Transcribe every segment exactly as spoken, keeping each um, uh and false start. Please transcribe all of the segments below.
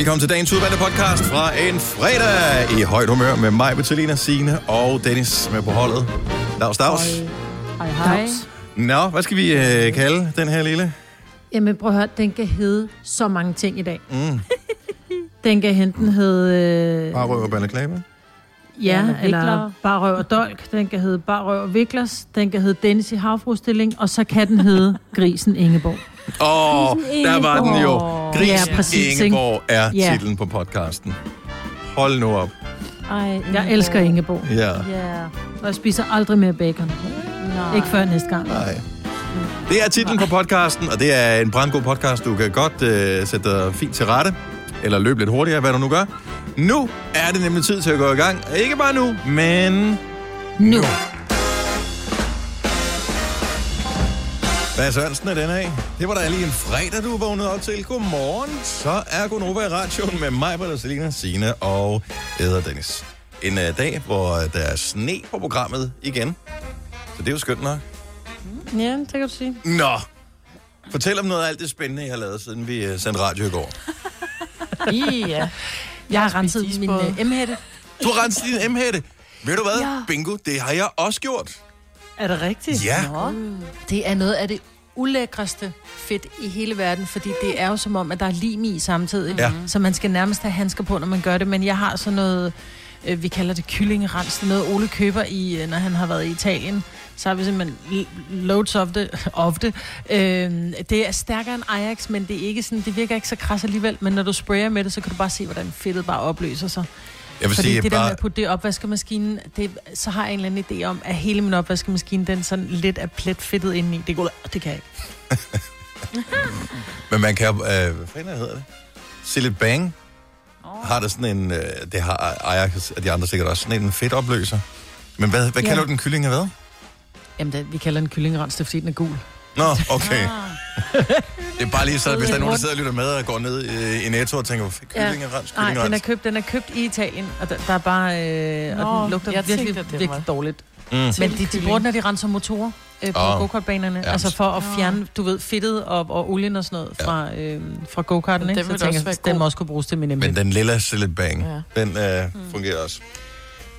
velkommen til dagens udvalgte podcast fra en fredag i højt humør med mig, Betalina Signe og Dennis med på holdet. Dags, dags. Hej, hej. Nå, hvad skal vi øh, kalde den her lille? Jamen prøv at høre, den kan hedde så mange ting i dag. Mm. Den kan enten hedde... Øh... Bare røv og balleklave. Ja, eller, eller bare røv og dolk. Den kan hedde bare røv og viklers. Den kan hedde Dennis i havfruestilling. Og så kan den hedde Grisen Ingeborg. Åh, oh, der var den jo. Grisen ja, præcis, Ingeborg er ja. Titlen på podcasten. Hold nu op. Ej, Ingeborg. Jeg elsker Ingeborg. Ja. Yeah. Og jeg spiser aldrig mere bacon. Nej. Ikke før næste gang. Nej. Det er titlen på podcasten, og det er en brandgod podcast. Du kan godt øh, sætte dig fint til rette. Eller løb lidt hurtigere, hvad du nu gør. Nu er det nemlig tid til at gå i gang. Ikke bare nu, men nu. Hvad er Sørensen af den af? Det var der lige en fredag, du vågnede op til. Godmorgen. Så er Nova i radioen med mig, Britta, Selina, Signe og Edder Dennis. En uh, dag, hvor der er sne på programmet igen. Så det er jo skønt nok. Ja, det kan du sige. Nå. Fortæl om noget af alt det spændende, jeg har lavet, siden vi uh, sendte radio i går. Ja. Jeg har renset min uh, M-hætte. Du har renset din M-hætte? Ved du hvad? Ja. Bingo, det har jeg også gjort. Er det rigtigt? Ja. Nå. Det er noget af det ulækreste fedt i hele verden, fordi det er jo som om, at der er lim i samtidig. Ja. Så man skal nærmest have handsker på, når man gør det. Men jeg har sådan noget, vi kalder det kyllingerens, noget Ole køber i, når han har været i Italien. Så har vi simpelthen loads of det. Of det. Øhm, det er stærkere end Ajax, men det er ikke sådan, det virker ikke så krads alligevel. Men når du sprayer med det, så kan du bare se, hvordan fedtet bare opløser sig. Jeg vil Fordi sige, det jeg der bare... med at putte det i opvaskemaskinen, det, så har jeg en eller anden idé om, at hele min opvaskemaskine, den sådan lidt er pletfedtet indeni. Det går, det kan jeg ikke. Men man kan jo, øh, hvad fanden hedder det? Cillit Bang oh. har der sådan en, øh, det har Ajax og de andre sikkert også, sådan en fedtopløser. Men hvad, hvad ja. kalder du den kylling af hvad? Jamen, det, vi kalder den kyllingerens, det er, fordi den er gul. Nå, okay. Det er bare lige så, hvis der er nogen, der sidder og lytter med og går ned øh, i Netto og tænker, kyllingerens, ja. kyllingerens. Nej, den, den er købt i Italien, og der, der er bare, øh, Nå, og den lugter virkelig, tænkte, virkelig, virkelig dårligt. Mm. Men de, de bruger den, når de renser motorer øh, på oh. go-kartbanerne, ja. altså for at fjerne, du ved, fedtet og, og olien og sådan noget fra, øh, fra go-karten, ikke? Så tænker jeg, den må også kunne bruges til min M L. Men den lille Cillit Bang, ja. den øh, mm. fungerer også.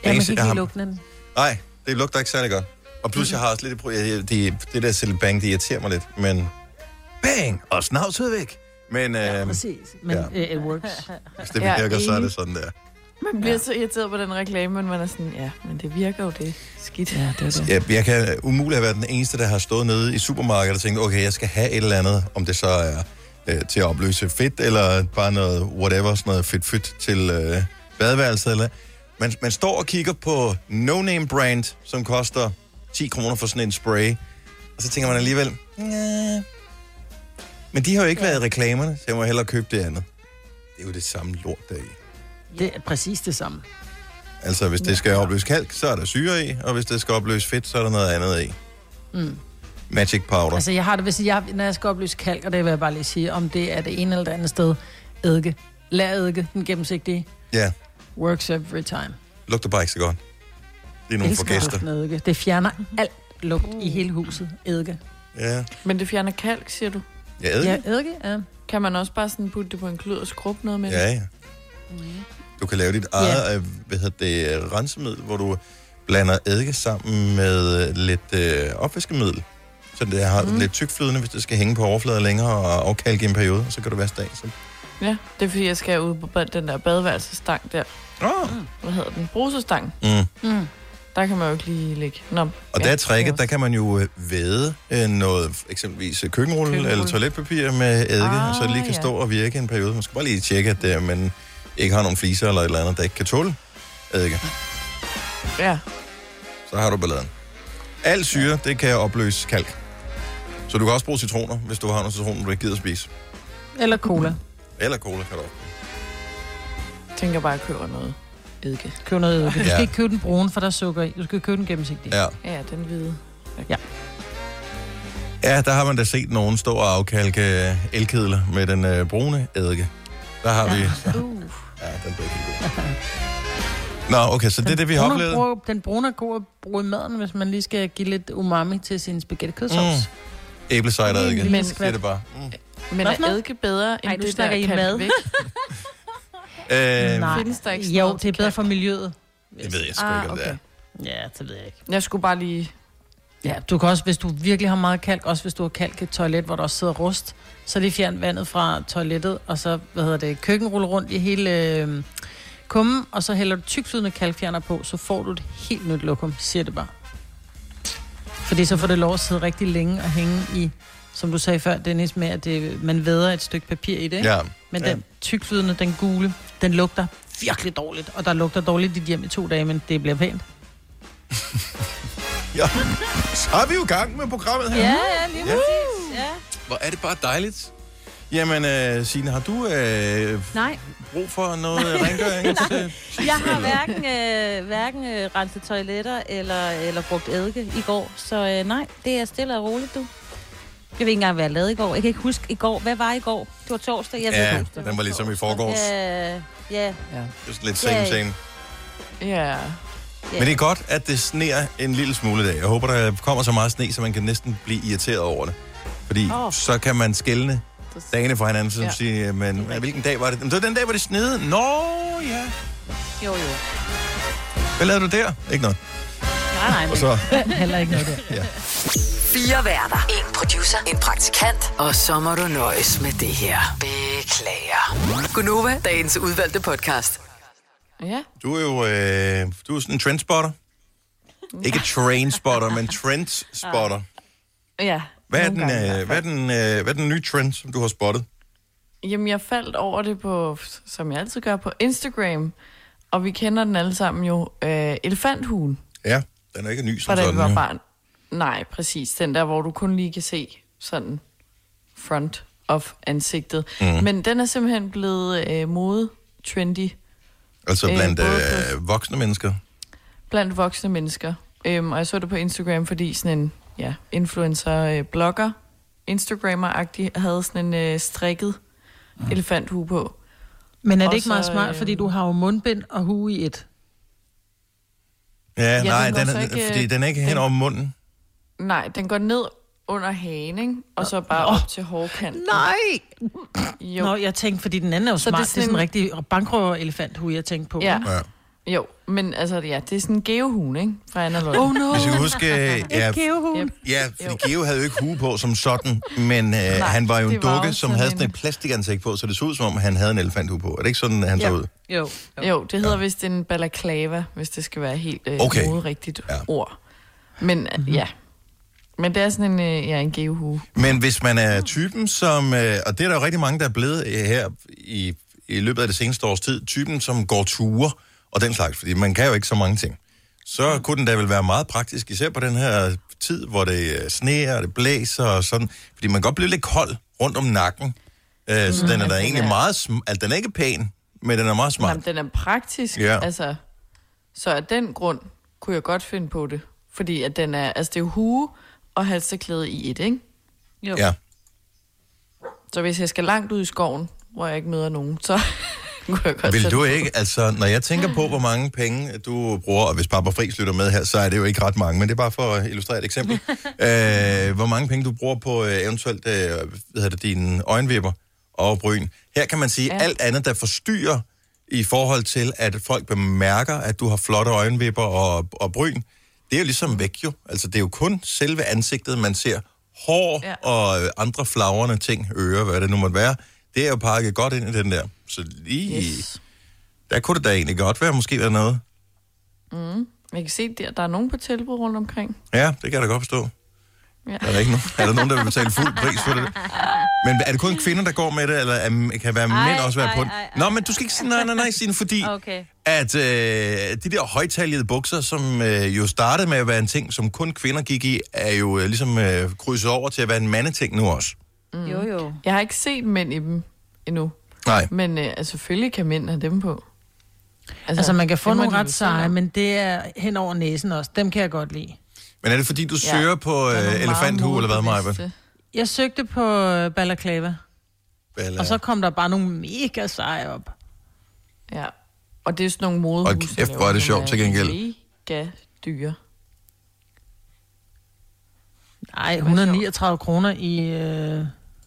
Ja, man kan ikke lige lugte den. Nej, det lugter ikke særlig godt. Og pludselig har jeg også lidt det, det, det der Cillit Bang, det irriterer mig lidt, men bang, og snavset væk. Men, øh, ja, præcis. Men ja. It works. Hvis det virker, så er det sådan der. Man bliver ja. så irriteret på den reklame, men man er sådan, ja, men det virker jo det skidt. Ja, det er det. Jeg, jeg kan umuligt have været den eneste, der har stået nede i supermarkedet og tænkt, okay, jeg skal have et eller andet, om det så er øh, til at opløse fedt, eller bare noget whatever, sådan noget fedt-fedt til øh, badeværelset. Eller. Man, man står og kigger på no-name brand, som koster ti kroner for sådan en spray. Og så tænker man alligevel, Næh. men de har jo ikke ja. været i reklamerne, så jeg må hellere købe det andet. Det er jo det samme lort deri. Det er præcis det samme. Altså, hvis det skal opløse kalk, så er der syre i, og hvis det skal opløse fedt, så er der noget andet i. Mm. Magic powder. Altså, jeg har det, hvis jeg, når jeg skal opløse kalk, og det vil jeg bare lige sige, om det er det ene eller det andet sted, eddike. Lad eddike, den gennemsigtige. Ja. Yeah. Works every time. Lugter bare ikke så godt. Det er nogle for gæster. Det fjerner alt lugt uh. i hele huset. Eddike. Ja. Men det fjerner kalk, siger du? Ja, eddike. Ja, eddike, ja. Kan man også bare sådan putte det på en klud og skrubbe noget med det? Ja, ja. Okay. Du kan lave dit eget, yeah. hvad hedder det, rensemiddel, hvor du blander eddike sammen med lidt øh, opvaskemiddel. Så det har mm. lidt tykflydende, hvis det skal hænge på overfladen længere og afkalke i en periode. Så kan du vaske det af. Så. Ja, det er fordi, jeg skal ud på den der badeværelsestang der. Oh. Hvad hedder den? Brusestang. Mm. Mm. Der kan man jo ikke lige ligge. Nå, og der ja, er tricket, der kan man jo væde noget, eksempelvis køkkenrulle, køkkenrulle. eller toiletpapir med eddike, ah, så det lige kan stå ja. og virke en periode. Man skal bare lige tjekke, at det, man ikke har nogen fliser eller et eller andet, der ikke kan tåle eddike. Ja. Så har du balladen. Al syre, det kan opløse kalk. Så du kan også bruge citroner, hvis du har nogle citroner, du ikke gider at spise. Eller cola. Eller cola kan du også. Jeg tænker bare, at købe noget. Eddike. Køb noget eddike. Du skal ja. ikke købe den brune, for der er sukker i. Du skal købe den gennemsigtige. Ja, ja den hvide. Okay. Ja. Ja, der har man da set nogen stå og afkalke elkedler med den øh, brune eddike. Der har ja. vi... Så. Uh. Ja, den blev ikke god. Nå, okay, så den det er det, vi har oplevet. Bruger, den brune er god at bruge i maden, hvis man lige skal give lidt umami til sin spaghetti-kødsovs. Mm. Æblesejt eddike. Det er det bare. Mm. Men er eddike bedre, end Ej, du snakker i mad? Øh, Nej, findes der ikke jo, det er bedre for miljøet. Det ved jeg sgu ah, ikke, om okay. det er. Ja, det ved jeg ikke. Jeg skulle bare lige... Ja, du kan også, hvis du virkelig har meget kalk, også hvis du har kalk i et toilet, hvor der også sidder rust, så lige fjern vandet fra toilettet, og så, hvad hedder det, køkkenrulle rundt i hele øh, kummen, og så hælder du tykflydende kalkfjerner på, så får du et helt nyt lokum, siger det bare. Fordi så får det lov at sidde rigtig længe og hænge i, som du sagde før, Dennis, med at det, man væder et stykke papir i det, ikke? Ja. Men den tykflydende, den gule, den lugter virkelig dårligt, og der lugter dårligt dit hjem i to dage, men det bliver pænt. Ja, så er vi jo i gang med programmet her. Ja, ja, lige præcis. Ja. Hvor er det bare dejligt. Jamen, øh, Signe, har du øh, Nej. brug for noget rengøring? til, til jeg har hverken, øh, hverken øh, renset toiletter eller, eller brugt eddike i går, så øh, nej, det er stille og roligt, du. Jeg ved ikke engang, hvad jeg lavede i går. Jeg kan ikke huske i går. Hvad var i går? Det var torsdag. Jeg ja, ved, den var ligesom torsdag. I forgårs. Ja, ja. Just lidt same, same. Ja. Yeah. Men det er godt, at det sneer en lille smule i dag. Jeg håber, der kommer så meget sne, så man kan næsten blive irriteret over det. Fordi oh. så kan man skelne dagene fra hinanden, som ja. siger, men okay. hvilken dag var det? Men det var den dag, hvor det snede. Nå, ja. Jo, jo. Hvad lavede du der? Ikke noget. Nej, nej. Men... Og så... Heller ikke noget der. Ja. Fire værter. En producer. En praktikant. Og så må du nøjes med det her. Beklager. Gunova, dagens udvalgte podcast. Ja. Du er jo øh, du er sådan en trendspotter. Ikke trainspotter, men trendspotter. Ja. Hvad er, den, øh, hvad, er den, øh, hvad er den nye trend, som du har spottet? Jamen, jeg faldt over det på, som jeg altid gør, på Instagram. Og vi kender den alle sammen jo. Øh, elefanthugen. Ja, den er ikke ny som sådan. Var barn. Nej, præcis. Den der, hvor du kun lige kan se sådan front of ansigtet. Mm. Men den er simpelthen blevet øh, mode trendy. Altså blandt øh, øh, voksne mennesker? Blandt voksne mennesker. Øhm, og jeg så det på Instagram, fordi sådan en ja, influencer-blogger, Instagrammer-agtig, havde sådan en øh, strikket mm. elefanthue på. Men er det ikke meget smart, øh, fordi du har jo mundbind og hue i et? Ja, ja nej, den, den er, ikke, fordi den er ikke hen over munden. Nej, den går ned under hagen, ikke? Og så bare oh. op til hårkanten. Nej! Jo. Nå, jeg tænkte, fordi den anden er jo så smart. Det er sådan, det er sådan en rigtig bankrøver-elefanthue, jeg tænkte på. Ja. ja. Jo, men altså, ja, det er sådan en geohue, ikke? Fra Anna Lund. Oh no! Hvis jeg husker... Ja, ja, fordi Geo havde jo ikke hue på som sådan, men øh, nej, han var jo en dukke, jo som havde sådan et plastikansigt på, så det så ud, som om han havde en elefanthue på. Er det ikke sådan, han så ja. ud? Jo. Jo, jo det hedder ja. vist en balaklava, hvis det skal være helt øh, okay. moderigtigt ja. ord. Men mm-hmm. ja... Men det er sådan en, ja, en geohue. Men hvis man er typen, som... Og det er der jo rigtig mange, der er blevet her i, i løbet af det seneste års tid. Typen, som går ture og den slags. Fordi man kan jo ikke så mange ting. Så kunne den da vel være meget praktisk. Især på den her tid, hvor det sneer og det blæser og sådan. Fordi man kan godt blive lidt kold rundt om nakken. Så mm, den er da egentlig er... meget... Sm- altså, den er ikke pæn, men den er meget smart. Jamen, den er praktisk. Ja. Altså, så af den grund kunne jeg godt finde på det. Fordi at den er... Altså, det er hue... og halsterklæde i et, ikke? Jo. Ja. Så hvis jeg skal langt ud i skoven, hvor jeg ikke møder nogen, så kunne jeg godt Vil du ikke? Altså, når jeg tænker på, hvor mange penge du bruger, og hvis Papa Friis lytter med her, så er det jo ikke ret mange, men det er bare for at illustrere et eksempel. Æh, hvor mange penge du bruger på øh, eventuelt øh, hvad hedder det, dine øjenvipper og bryn. Her kan man sige, ja. alt andet, der forstyrrer i forhold til, at folk bemærker, at du har flotte øjenvipper og, og bryn, det er jo ligesom væk jo. Altså, det er jo kun selve ansigtet, man ser hår ja. og andre flagrende ting, ører, hvad det nu måtte være. Det er jo pakket godt ind i den der. Så lige... Yes. Der kunne det da egentlig godt være, måske være noget. Mm. Jeg kan se, der, der er nogen på tilbud rundt omkring. Ja, det kan jeg da godt forstå. Ja. Er der ikke nogen? Er der nogen, der vil betale fuld pris for det? Men er det kun kvinder, der går med det, eller er, kan være mænd ej, også være ej, på det? Nå, men du skal ikke sige nej, nej, nej, Signe, fordi okay. at øh, de der højtaljede bukser, som øh, jo startede med at være en ting, som kun kvinder gik i, er jo øh, ligesom øh, krydset over til at være en mandeting nu også. Mm. Jo, jo. Jeg har ikke set mænd i dem endnu. Nej. Men øh, altså, selvfølgelig kan mænd have dem på. Altså, altså man kan få nogle ret seje, men det er hen over næsen også. Dem kan jeg godt lide. Men er det fordi, du ja. søger på øh, elefanthue, eller hvad, Majbo? Jeg søgte på øh, balaklava. Bala. Og så kom der bare nogle mega seje op. Ja, og det er sådan nogle modehuse. Og kæft, hvor er det sjovt til gengæld. Mega dyre. Nej, hundrede og niogtredive kroner i øh,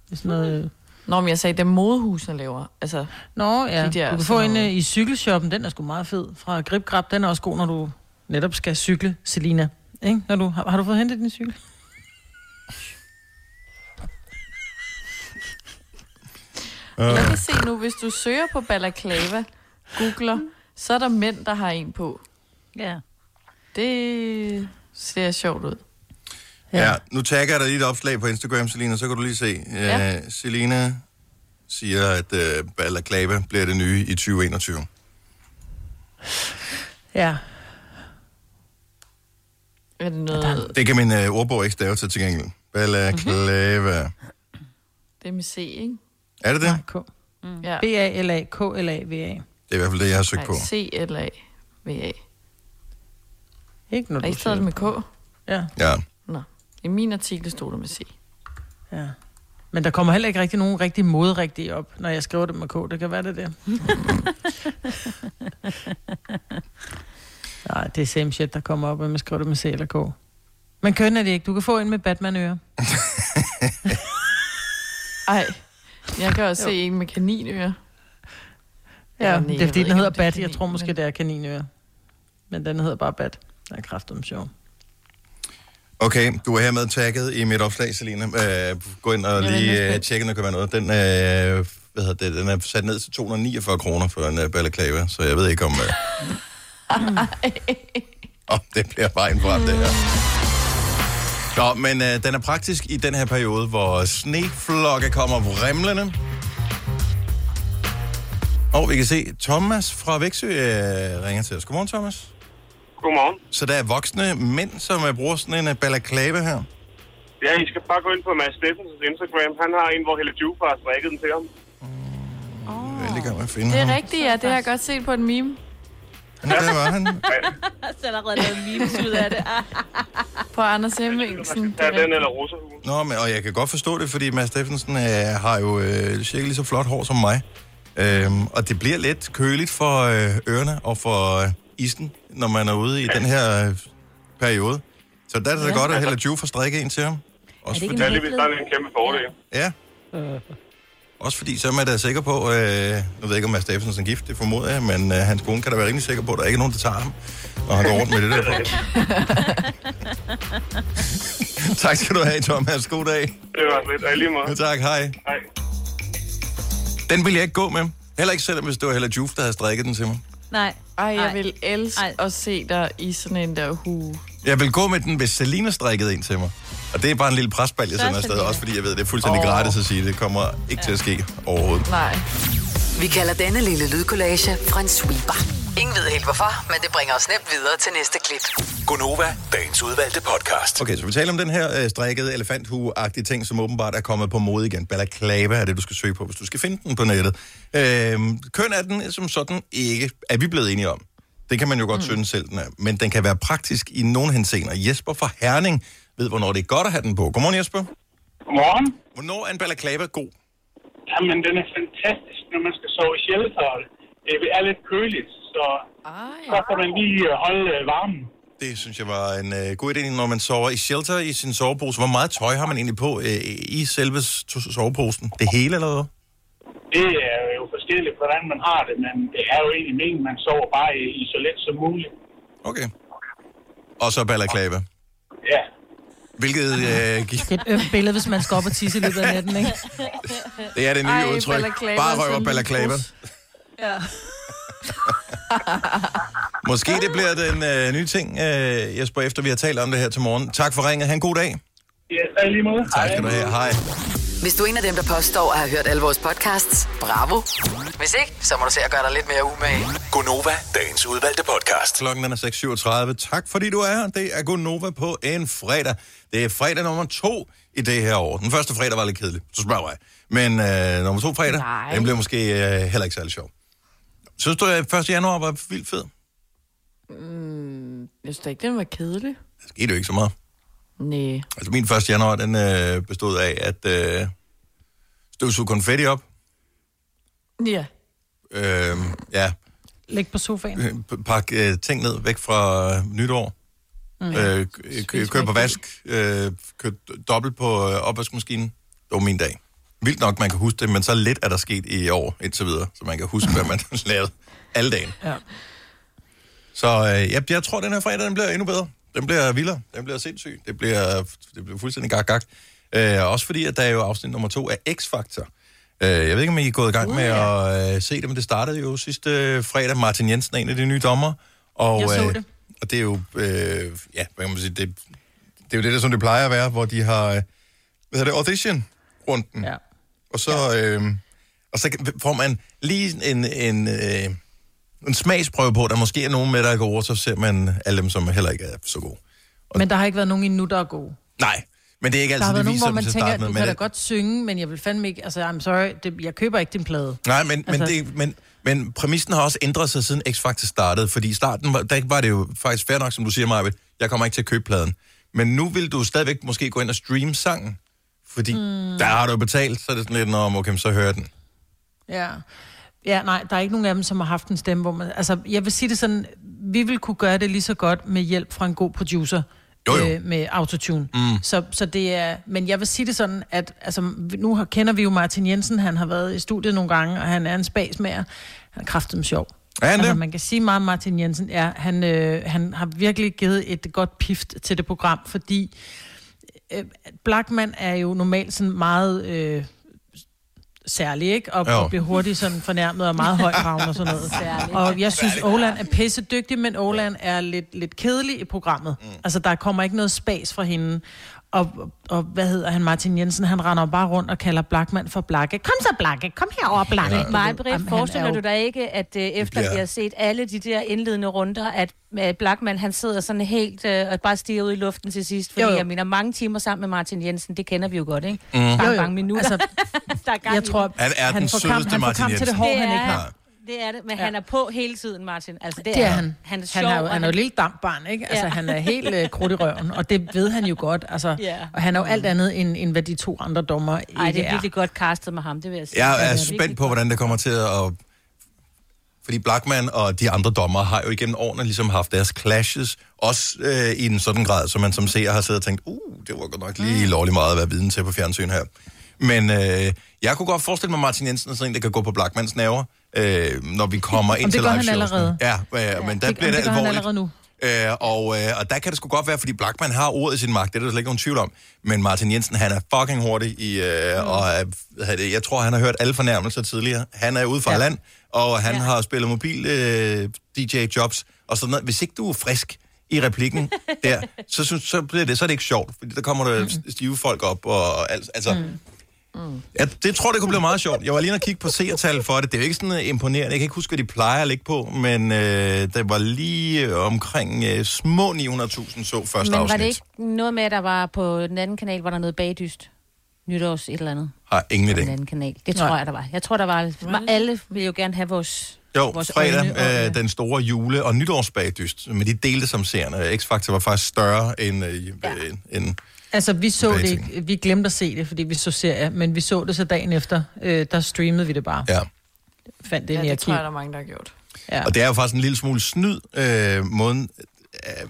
sådan noget Nå, men jeg sagde, det modehusene laver. Altså, nå, ja. De der, du kan få en i cykelshoppen, den er sgu meget fed. Fra Grip Grab, den er også god, når du netop skal cykle, Selina. Ikke? Når du, har, har du fået hentet din cykel? Uh. Jeg kan se nu, hvis du søger på balaclava, googler, så er der mænd, der har en på. Ja. Det ser sjovt ud. Ja, ja, nu tagger jeg dig lige et opslag på Instagram, Selina, så kan du lige se. Ja. Uh, Selina siger, at uh, balaclava bliver det nye i tyve enogtyve. Ja. Er det noget... Det kan min uh, ordbog ikke stave til til gengæld. Balaclava. Mm-hmm. Det er med C, ikke? Er det det? Mm. Ja. B-A-L-A-K-L-A-V-A. Det er i hvert fald det, jeg har søgt på. C-L-A-V-A. Ikke noget, du ikke stod det med K? Ja. Ja. Nå. I min artikel stod det med C. Ja. Men der kommer heller ikke rigtig nogen rigtig moderigtige op, når jeg skriver det med K. Det kan være det der. Nej, det er same shit, der kommer op, når man skriver det med C eller K. Men kønner det ikke. Du kan få en med Batman-ører. Ej. Jeg kan også jo se en med kaninører. Ja, nej, det er fordi, den hedder Bat. Jeg tror måske, det er kaninører. Men den hedder bare Bat. Der er kraftedeme sjov. Okay, du er hermed tagget i mit opslag, Selina. Øh, gå ind og lige tjekke, når der kan være noget. Den, øh, hvad hedder det, den er sat ned til to hundrede og niogfyrre kroner for en uh, balaclava, så jeg ved ikke om... Øh... oh, det bliver bare en brand, det her. Nå, men øh, den er praktisk i den her periode, hvor sneflokke kommer vrimlende. Og vi kan se, Thomas fra Væksø øh, ringer til os. Godmorgen, Thomas. Godmorgen. Så der er voksne mænd, som er bruger sådan en balaclava her? Ja, I skal bare gå ind på Mads Steffensens Instagram. Han har en, hvor Helle Juve har strikket den til ham. Mm, oh, jeg at finde det er ham. Rigtigt, ja. Det har jeg godt set på en meme. Ja, det var han. Så er der allerede lavet memes ud af det. På Anders Hemmingsen. Ja, den eller rosahugen. Nå, men, og jeg kan godt forstå det, fordi Mads Steffensen øh, har jo øh, cirka lige så flot hår som mig. Øhm, og det bliver lidt køligt for øh, ørerne og for øh, isen, når man er ude i ja. Den her øh, periode. Så der er det ja. Godt at Helle Juve får strikket en til ham. Også er det ikke fordi... er en kæmpe fordel. Ja. Øh. Også fordi, så er man da sikker på, øh, jeg ved ikke, om Mads Steffensen er gift, det formoder jeg, men øh, hans kone kan da være rimelig sikker på, at der er ikke nogen, der tager ham, og han går rundt med det der. Tak skal du have, Thomas. God dag. Det var lidt og lige måde. Tak, hej. Hej. Den ville jeg ikke gå med. Heller ikke selvom, hvis det var Hella Juf, der havde strikket den til mig. Nej. Ej, jeg vil elske Ej. at se dig i sådan en der hue. Jeg vil gå med den, hvis Selina strikkede en til mig. Og det er bare en lille presbal, jeg sender afsted. Også fordi jeg ved, det er fuldstændig oh. gratis at sige. Det kommer ikke ja. til at ske overhovedet. Nej. Vi kalder denne lille lydkollage fra en sweeper. Ingen ved helt hvorfor, men det bringer os nemt videre til næste klip. Gunova, dagens udvalgte podcast. Okay, så vi taler om den her øh, strikkede elefanthue-agtige ting, som åbenbart er kommet på mode igen. Balaclava er det, du skal søge på, hvis du skal finde den på nettet. Øh, køn er den som sådan ikke, er vi blevet enige om. Det kan man jo godt mm. synes selv, den er. Men den kan være praktisk i nogle henseender. Jesper fra Herning ved, hvornår det er godt at have den på. Godmorgen, Jesper. Godmorgen. Hvornår er en balaclava god? Jamen, den er fantastisk, når man skal sove i shelter. Det er lidt køligt, så, ah, ja. så kan man lige holde varmen. Det synes jeg var en uh, god idé, når man sover i shelter i sin sovepose. Hvor meget tøj har man egentlig på uh, i selve soveposen? Det hele eller hvad? Det er jo forskelligt, hvordan man har det, men det er jo egentlig meningen, man sover bare i, i så let som muligt. Okay. Og så balaclava? Ja. Hvilket... Øh, gi- det er et ømt billede, hvis man skal op og tisse i løbet af natten, ikke? Det er det nye Ej, udtryk. Bare røv og balaclava. Ja. Måske det bliver den øh, nye ting, øh, Jesper, efter vi har talt om det her til morgen. Tak for ringet. Ha' en god dag. Ja, yes, lige måde. Tak skal du have. Hej. Hvis du er en af dem, der påstår at have hørt alle vores podcasts, bravo. Hvis ikke, så må du se at gøre dig lidt mere umage. Gunova, dagens udvalgte podcast. Klokken er seks syvogtredive. Tak fordi du er her. Det er Gunova på en fredag. Det er fredag nummer to i det her år. Den første fredag var lidt kedelig, så spørger jeg. Men øh, nummer to fredag, Nej. Den blev måske øh, heller ikke særlig sjov. Synes du, at første januar var vildt fed? Mm, jeg synes da ikke, den var kedelig. Det skete jo ikke så meget. Næh. Altså min første januar, den øh, bestod af, at øh, støvsug konfetti op. Ja. Øh, ja. Læg på sofaen. P- pak øh, ting ned væk fra øh, nytår. Mm. Øh, kø- kø- køb på vask. Øh, køb dobbelt på øh, opvaskemaskinen. Det var min dag. vildt nok, man kan huske det, men så lidt er der sket i år, indtil videre, så man kan huske, hvad man lavede alle dagen. Ja. Så øh, jeg, jeg tror, den her fredag, den bliver endnu bedre. Den bliver vildere, den bliver sindssyg, det bliver, det bliver fuldstændig gak-gak. Øh, også fordi, at der er jo afsnit nummer to af X-Factor. Øh, jeg ved ikke, om I er gået i gang uh, med ja. at øh, se det, men det startede jo sidste øh, fredag. Martin Jensen er en af de nye dommer. Og, jeg så det. Øh, og det er jo, øh, ja, hvad kan man sige, det, det er jo det, der, som det plejer at være, hvor de har, øh, hvad hedder det, audition-runden. Ja. Og så, ja. øh, og så får man lige en... en øh, en smagsprøve på, der måske er nogen med, der er gode, så ser man alle dem, som heller ikke er så gode. Og men der har ikke været nogen endnu, der er gode. Nej, men det er ikke altid, det viser, som man tænker, at du kan da det... godt synge, men jeg vil fandme ikke, altså, I'm sorry, det, jeg køber ikke din plade. Nej, men, altså... men, det, men, men præmissen har også ændret sig, siden X-Factor startede, fordi i starten var, der var det jo faktisk fair nok, som du siger, Majbet, jeg kommer ikke til at købe pladen. Men nu vil du stadigvæk måske gå ind og streame sangen, fordi mm. der har du betalt, så er det sådan lidt, nå, okay, så hører den. Ja. Ja, nej, der er ikke nogen af dem, som har haft en stemme, hvor man... Altså, jeg vil sige det sådan, vi vil kunne gøre det lige så godt med hjælp fra en god producer jo, jo. Øh, med autotune. Mm. Så, så det er... Men jeg vil sige det sådan, at altså, nu har, kender vi jo Martin Jensen, han har været i studiet nogle gange, og han er en spasmager. Han er kraftedeme sjov. Ja, altså, det. Man kan sige meget om Martin Jensen. Ja, han, øh, han har virkelig givet et godt pift til det program, fordi øh, Blachman er jo normalt sådan meget... Øh, særlig, ikke? Og, og bliver hurtigt sådan fornærmet og meget højtravende og sådan noget. Særlig. Og jeg synes, Åland er pisse dygtig, men Åland er lidt, lidt kedelig i programmet. Mm. Altså, der kommer ikke noget spas fra hende. Og, og, og hvad hedder han, Martin Jensen, han render bare rundt og kalder Blachman for Blakke. Kom så, Blakke! Kom herover, Blakke! Ja. Maj-Brit, forestiller jo... du dig ikke, at uh, efter ja. vi har set alle de der indledende runder, at uh, Blachman, han sidder sådan helt uh, og bare stiger ud i luften til sidst? Fordi jo, jo. jeg mener, mange timer sammen med Martin Jensen, det kender vi jo godt, ikke? Mm. Bare mange, mange minutter. Altså, der er gang jeg tror, er, er han får kamp, han får kamp til det hår, det er... han ikke har. Det er det, men ja. han er på hele tiden, Martin. Altså, det, det er, er han. Han er sjov. Han er jo, han er jo et lille dampbarn, ikke? Altså, ja. han er helt uh, krudt i røven, og det ved han jo godt. Altså, ja. Og han er jo alt andet, end, end hvad de to andre dommer ikke er. Ej, det er virkelig godt castet med ham, det vil jeg sige. Jeg er, er spændt på, hvordan det kommer til at... Fordi Blachman og de andre dommer har jo igennem årene ligesom haft deres clashes, også øh, i en sådan grad, så man som seer har siddet og tænkt, uh, det var godt nok lige mm. lovlig meget at være viden til på fjernsyn her. Men øh, jeg kunne godt forestille mig, Martin Jensen er sådan en, der kan gå på Blachmans nerver, Øh, når vi kommer ind til live-showsen. Ja, øh, ja, men der det, bliver det, det alvorligt. Nu. Øh, og, øh, og der kan det sgu godt være, fordi Blachman har ordet i sin magt, det er der slet ikke nogen tvivl om. Men Martin Jensen, han er fucking hurtig, i, øh, mm. og øh, jeg tror, han har hørt alle fornærmelser tidligere. Han er ude fra ja. land, og han ja. har spillet mobil-D J-jobs, øh, og sådan noget. Hvis ikke du er frisk i replikken der, så, så, så bliver det, så er det ikke sjovt, fordi der kommer der mm. stive folk op, og altså... Mm. Mm. Ja, det tror det kunne blive meget sjovt. Jeg var lige inde og kigge på seertal for det. Det er jo ikke sådan imponerende. Jeg kan ikke huske, hvad de plejer at ligge på, men øh, det var lige omkring øh, små ni hundrede tusind så første men afsnit. Men var det ikke noget med, at der var på den anden kanal, var der noget bagdyst? Nytårs et eller andet? Har ingen idé. Den anden kanal. Det tror Nej. jeg, der var. Jeg tror, der var... Alle ville jo gerne have vores... Jo, vores fredag, øjne, øh, den store jule- og nytårsbagdyst, men de delte som seerne. X-Factor var faktisk større end... Øh, ja. end Altså, vi så det ikke. Vi glemte at se det, fordi vi så serier, men vi så det så dagen efter. Øh, der streamede vi det bare. Ja. Fandt det ja, ind i arkiv. Det tror jeg, der er mange, der har gjort. Ja. Og det er jo faktisk en lille smule snyd, øh, måden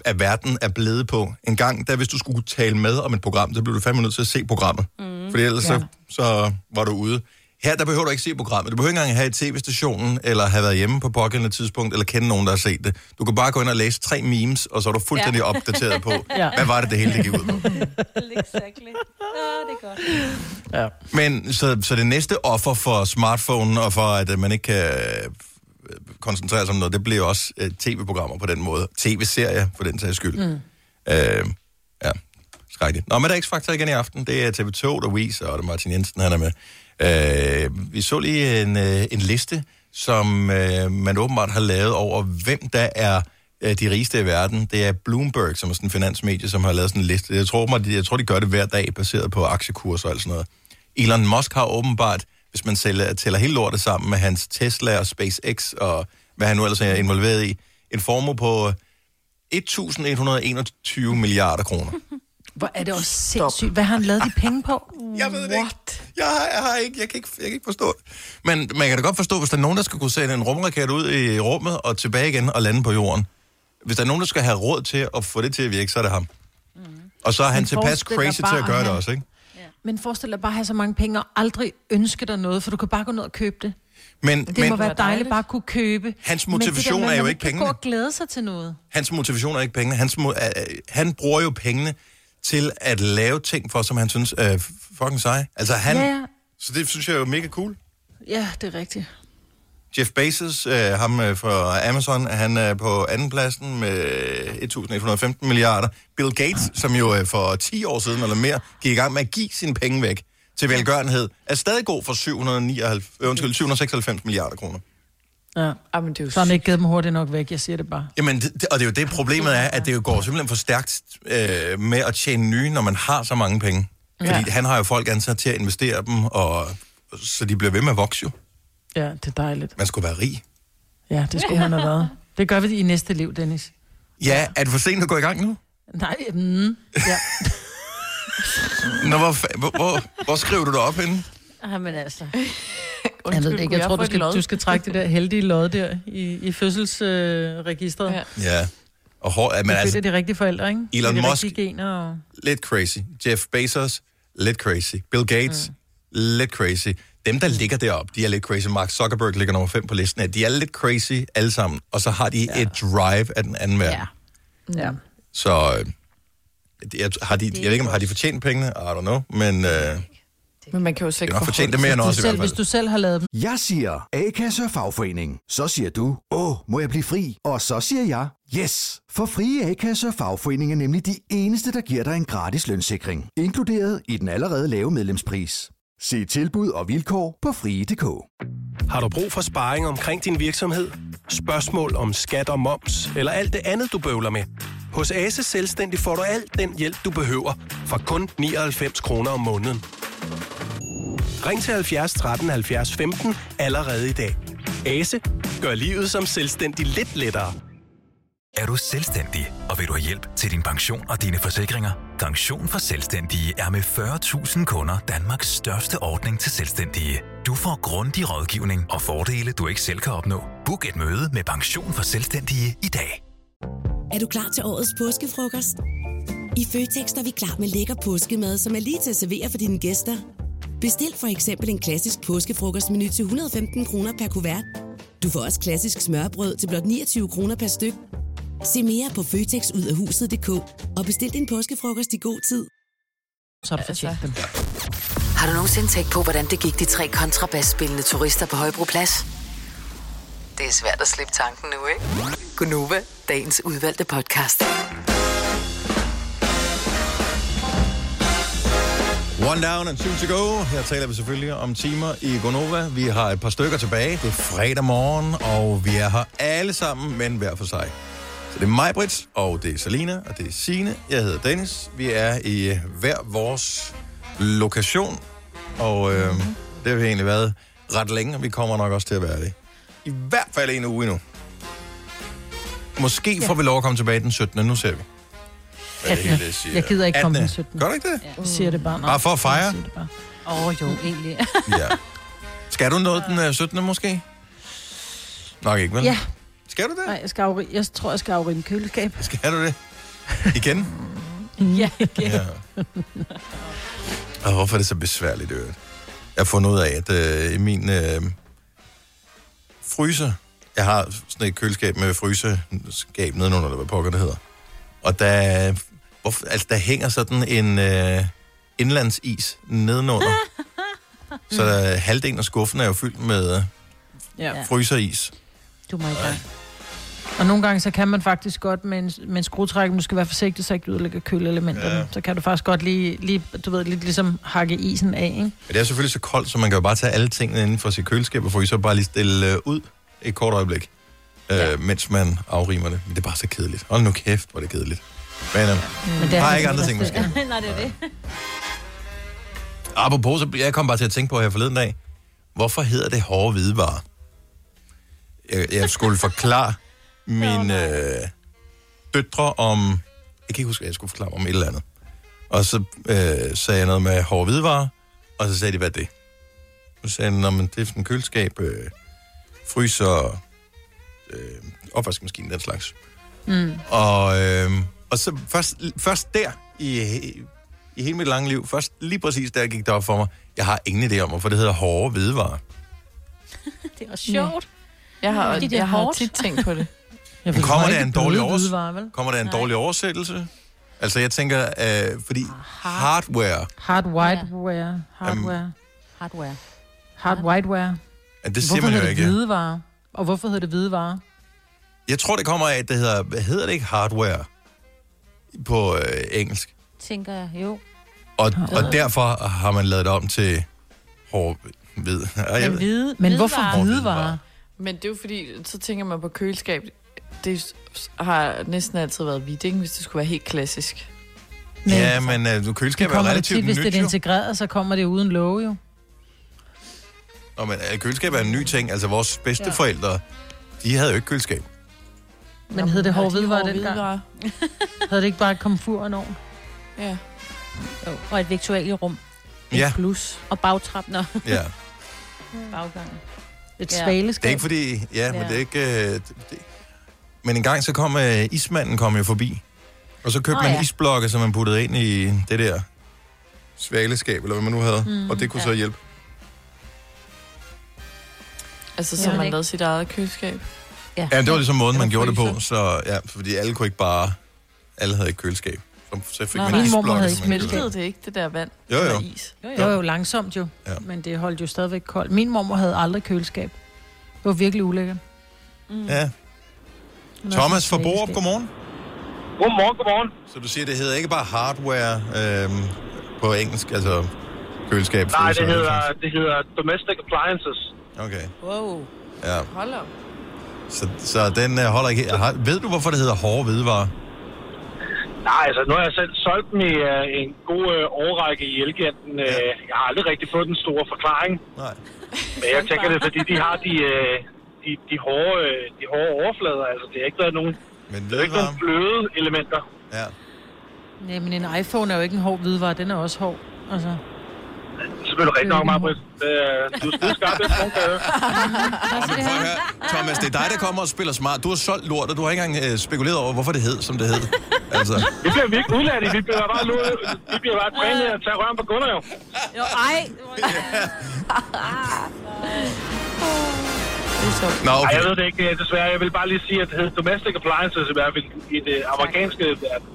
at verden er blevet på. En gang, der hvis du skulle tale med om et program, så blev du fandme nødt til at se programmet. Mm. Fordi ellers ja. så, så var du ude. Her, der behøver du ikke se programmet. Du behøver ikke engang have i tv-stationen, eller have været hjemme på pågældende tidspunkt, eller kende nogen, der har set det. Du kan bare gå ind og læse tre memes, og så er du fuldstændig ja. opdateret på, ja. hvad var det, det hele det gik ud på. Exactly. Ah, det er godt. Ja. Men så, så det næste offer for smartphone, og for at man ikke kan koncentrere sig om noget, det bliver også uh, tv-programmer på den måde. Tv-serier, for den sags skyld. Mm. Uh, ja, skrækligt. Nå, men der er X-Factor igen i aften. Det er T V to, der viser, og det er Martin Jensen, han er med. Uh, vi så lige en, uh, en liste, som uh, man åbenbart har lavet over, hvem der er uh, de rigeste i verden. Det er Bloomberg, som er sådan en finansmedie, som har lavet sådan en liste. Jeg tror, man, jeg tror, de gør det hver dag, baseret på aktiekurser og sådan noget. Elon Musk har åbenbart, hvis man sælger, tæller hele lortet sammen med hans Tesla og SpaceX, og hvad han nu ellers er involveret i, en formue på et tusind et hundrede enogtyve milliarder kroner. Hvor er det også sindssygt. Hvad har han lavet de penge på? Jeg ved det What? ikke. Jeg, har, jeg, har ikke, jeg, kan ikke, jeg kan ikke forstå det. Men man kan da godt forstå, hvis der er nogen, der skal kunne sende en rumraket ud i rummet og tilbage igen og lande på jorden. Hvis der er nogen, der skal have råd til at få det til at virke, så er det ham. Mm. Og så er han tilpas crazy til at gøre det også, ikke? Men forestil dig bare at have så mange penge og aldrig ønske dig noget, for du kan bare gå ned og købe det. Men, det men, må være dejligt bare at kunne købe. Hans motivation er, er jo ikke pengene. Men det kan gå og glæde sig til noget. Hans motivation er ikke pengene. Hans, uh, han bruger jo pengene til at lave ting for, som han synes er uh, fucking sej. Altså han... Ja, ja. Så det synes jeg er jo mega cool. Ja, det er rigtigt. Jeff Bezos, uh, ham uh, fra Amazon, han er på anden pladsen med elleve femten milliarder. Bill Gates, som jo uh, for ti år siden eller mere, gik i gang med at give sine penge væk til velgørenhed, er stadig god for syv hundrede nioghalvfems, undskyld, syv hundrede seksoghalvfems milliarder kroner. Ja, men det er jo... Så har han ikke givet dem hurtigt nok væk, jeg siger det bare. Jamen, det, og det er jo det, problemet er, at det jo går simpelthen for stærkt øh, med at tjene nye, når man har så mange penge. Fordi ja. Han har jo folk ansat til at investere dem, og så de bliver ved med at vokse jo. Ja, det er dejligt. Man skulle være rig. Ja, det skulle han have været. Det gør vi i næste liv, Dennis. Ja, er det for sent at gå i gang nu? Nej, mm, ja. Nå, hvor, hvor, hvor, hvor skriver du dig op henne? Jamen altså... Jeg ved det ikke. Jeg tror, du skal, du skal trække det der heldige lod der i, i fødselsregistret. Øh, ja. ja. Og hår, men det altså, er de rigtige forældre, ikke? Elon Musk, og... lidt crazy. Jeff Bezos, lidt crazy. Bill Gates, mm. lidt crazy. Dem, der ligger deroppe, de er lidt crazy. Mark Zuckerberg ligger nummer fem på listen af. De er lidt crazy alle sammen. Og så har de ja. et drive af den anden verden. Ja. ja. Så... Jeg, har de, jeg ved ikke, om har de fortjent pengene? I don't know, men... Øh, men man kan jo sikkert forholde sig til det, også, selv, hvis du selv har lavet dem. Jeg siger A-kasse og fagforening. Så siger du, åh, må jeg blive fri? Og så siger jeg, yes! For frie A-kasse og fagforening er nemlig de eneste, der giver dig en gratis lønssikring. Inkluderet i den allerede lave medlemspris. Se tilbud og vilkår på frie punktum d k. Har du brug for sparring omkring din virksomhed? Spørgsmål om skat og moms, eller alt det andet, du bøvler med? Hos A S E Selvstændig får du alt den hjælp, du behøver, for kun nioghalvfems kroner om måneden. Ring til halvfjerds tretten halvfjerds femten allerede i dag. A S E gør livet som selvstændig lidt lettere. Er du selvstændig, og vil du have hjælp til din pension og dine forsikringer? Pension for Selvstændige er med fyrre tusind kunder Danmarks største ordning til selvstændige. Du får grundig rådgivning og fordele, du ikke selv kan opnå. Book et møde med Pension for Selvstændige i dag. Er du klar til årets påskefrokost? I Føtex er vi klar med lækker påskemad, som er lige til at servere for dine gæster. Bestil for eksempel en klassisk påskefrokostmenu til et hundrede og femten kroner per kuvert. Du får også klassisk smørbrød til blot niogtyve kroner per styk. Se mere på føtex ud af huset punktum d k og bestil din påskefrokost i god tid. Så fortjent dem. Har du nogensinde tænkt på, hvordan det gik de tre kontrabasspillende turister på Højbroplads? Det er svært at slippe tanken nu, ikke? Gunova, dagens udvalgte podcast. One down and two to go. Her taler vi selvfølgelig om timer i Gonova. Vi har et par stykker tilbage. Det er fredag morgen, og vi er her alle sammen, men hver for sig. Så det er Majbrit, og det er Selina, og det er Signe. Jeg hedder Dennis. Vi er i hver vores lokation, og øh, mm-hmm. det har vi egentlig været ret længe, og vi kommer nok også til at være det. I hvert fald en uge endnu. Måske ja. får vi lov at komme tilbage den syttende Nu ser vi. Det, jeg gider ikke komme den syttende Gør du ikke det? Ja, vi siger det bare. Bare for at fejre? Åh oh, jo, egentlig. ja. Skal du noget den syttende måske? Nok ikke, vel? Ja. Skal du det? Nej, jeg, skal afri- jeg tror, jeg skal afrive en køleskab. Skal du det? Igen? ja, igen. Ja. Og hvorfor er det så besværligt, det? Jeg har fundet ud af, at øh, i min øh, fryser... Jeg har sådan et køleskab med fryseskab nedenunder, eller hvad pokker det hedder. Og der, hvorfor, altså der hænger sådan en øh, indlandsis nedenunder. Så der, halvdelen af skuffen er jo fyldt med øh, ja. fryseris. Du må ikke ja. Og nogle gange så kan man faktisk godt med en, med en skruetrækker, men du skal være forsigtig, så ikke du ødelægger køleelementerne. Ja. Så kan du faktisk godt lige, lige, du ved, lige ligesom hakke isen af, ikke? Men det er selvfølgelig så koldt, så man kan jo bare tage alle tingene inden for sit køleskab og fryser bare lige stille øh, ud et kort øjeblik. Ja. Øh, mens man afrimer det. Men det er bare så kedeligt. Hold nu kæft, hvor det er kedeligt. Men, øh, Men der er ikke andre ting, måske. Nej, det er det. Apropos, så jeg kom bare til at tænke på her forleden dag. Hvorfor hedder det hårde hvidevarer? Jeg, jeg skulle forklare mine øh, døtre om... Jeg kan ikke huske, at jeg skulle forklare om et eller andet. Og så øh, sagde jeg noget med hårde hvidevarer, og så sagde de, hvad det? Så sagde jeg, det er sådan en køleskab, øh, fryser... Øh, opvaskemaskinen, den slags. Mm. Og, øh, og så først, først der i, i hele mit lange liv. Først lige præcis, da jeg gik derop for mig. Jeg har ingen idé om, hvorfor det hedder hårde hvidevarer. Det er også sjovt. Ja. Jeg har, ja, det jeg har tit tænkt på det. Men kommer, der en dårlig overs- kommer der en Nej. dårlig oversættelse? Altså, jeg tænker, øh, fordi hardware... Hardware. Hardware. Hardware. Hardware. Ja, det siger hvorfor man jo ikke. Hvorfor hedder det hvidevarer? Og hvorfor hedder det hvidevarer? Jeg tror, det kommer af, at det hedder... Hvad hedder det ikke hardware på øh, engelsk? Tænker jeg, jo. Og, og derfor har man lavet det om til hård hvid. Men, hvide, men hvorfor hvidevarer? Men det er jo fordi, så tænker man på køleskab... Det har næsten altid været hvidt, hvis det skulle være helt klassisk. Men, ja, men uh, køleskabet er relativt nyt, hvis det er integreret, så kommer det uden låge, jo. Nå, men uh, køleskabet er en ny ting. Altså, vores bedsteforældre, ja. de havde jo ikke køleskab. Men jamen, hed det hårde hvidevarer dengang? Havde det ikke bare et komfur og en Ja. Og et vektualierum. Et ja. Plus. Og bagtrappner. Ja. Baggangen. Et ja. Svaleskab. Det er ikke fordi... Ja, men ja. det er ikke... Uh, det, det, Men en gang så kom øh, ismanden kom jo forbi, og så købte oh, man ja. isblokke, som man puttede ind i det der svaleskab, eller hvad man nu havde, mm, og det kunne ja. så hjælpe. Altså, så ja, man lavede sit eget køleskab? Ja, ja det var ligesom måden, man gjorde det på, så, ja, fordi alle kunne ikke bare, alle havde ikke køleskab. Så, så fik Nå, man isblokke, som man kunne. Det ikke, det der vand, jo, jo. is. Jo, jo. Det var jo langsomt jo, ja. men det holdt jo stadigvæk koldt. Min mormor havde aldrig køleskab. Det var virkelig ulækkert. Mm. Ja. Thomas fra Borup, godmorgen. Godmorgen, godmorgen. Så du siger, det hedder ikke bare hardware øh, på engelsk, altså køleskab? Nej, det hedder, det hedder domestic appliances. Okay. Wow. Ja. Hold op. Så, så den øh, holder ikke helt. Ved du, hvorfor det hedder hårde hvidevarer? Nej, altså nu har jeg selv solgt den i øh, en god øh, årrække i Elgiganten. Øh, ja. Jeg har aldrig rigtig fået den store forklaring. Nej. Men jeg tænker det, fordi de har de... Øh, De, de, hårde, de hårde overflader, altså det har ikke været nogen, ikke nogen bløde elementer. Ja. Nej, men en iPhone er jo ikke en hård hvidevare, den er også hård. Altså. Så bliver du rigtig nok meget, Britt. Du er skideskarp, det er nogen gave. Thomas, det er dig, der kommer og spiller smart. Du har solgt lort, og du har ikke engang øh, spekuleret over, hvorfor det hed, som det hed. Altså. Det bliver vi ikke udlært i. Vi bliver bare lort. Vi bliver bare trænet at tage røven på kunder, jo. Jo, ej. Ja. Nå, okay. Ej, jeg ved det ikke, desværre. Jeg vil bare lige sige, at det hedder domestic appliances, i hvert fald i det amerikanske verden.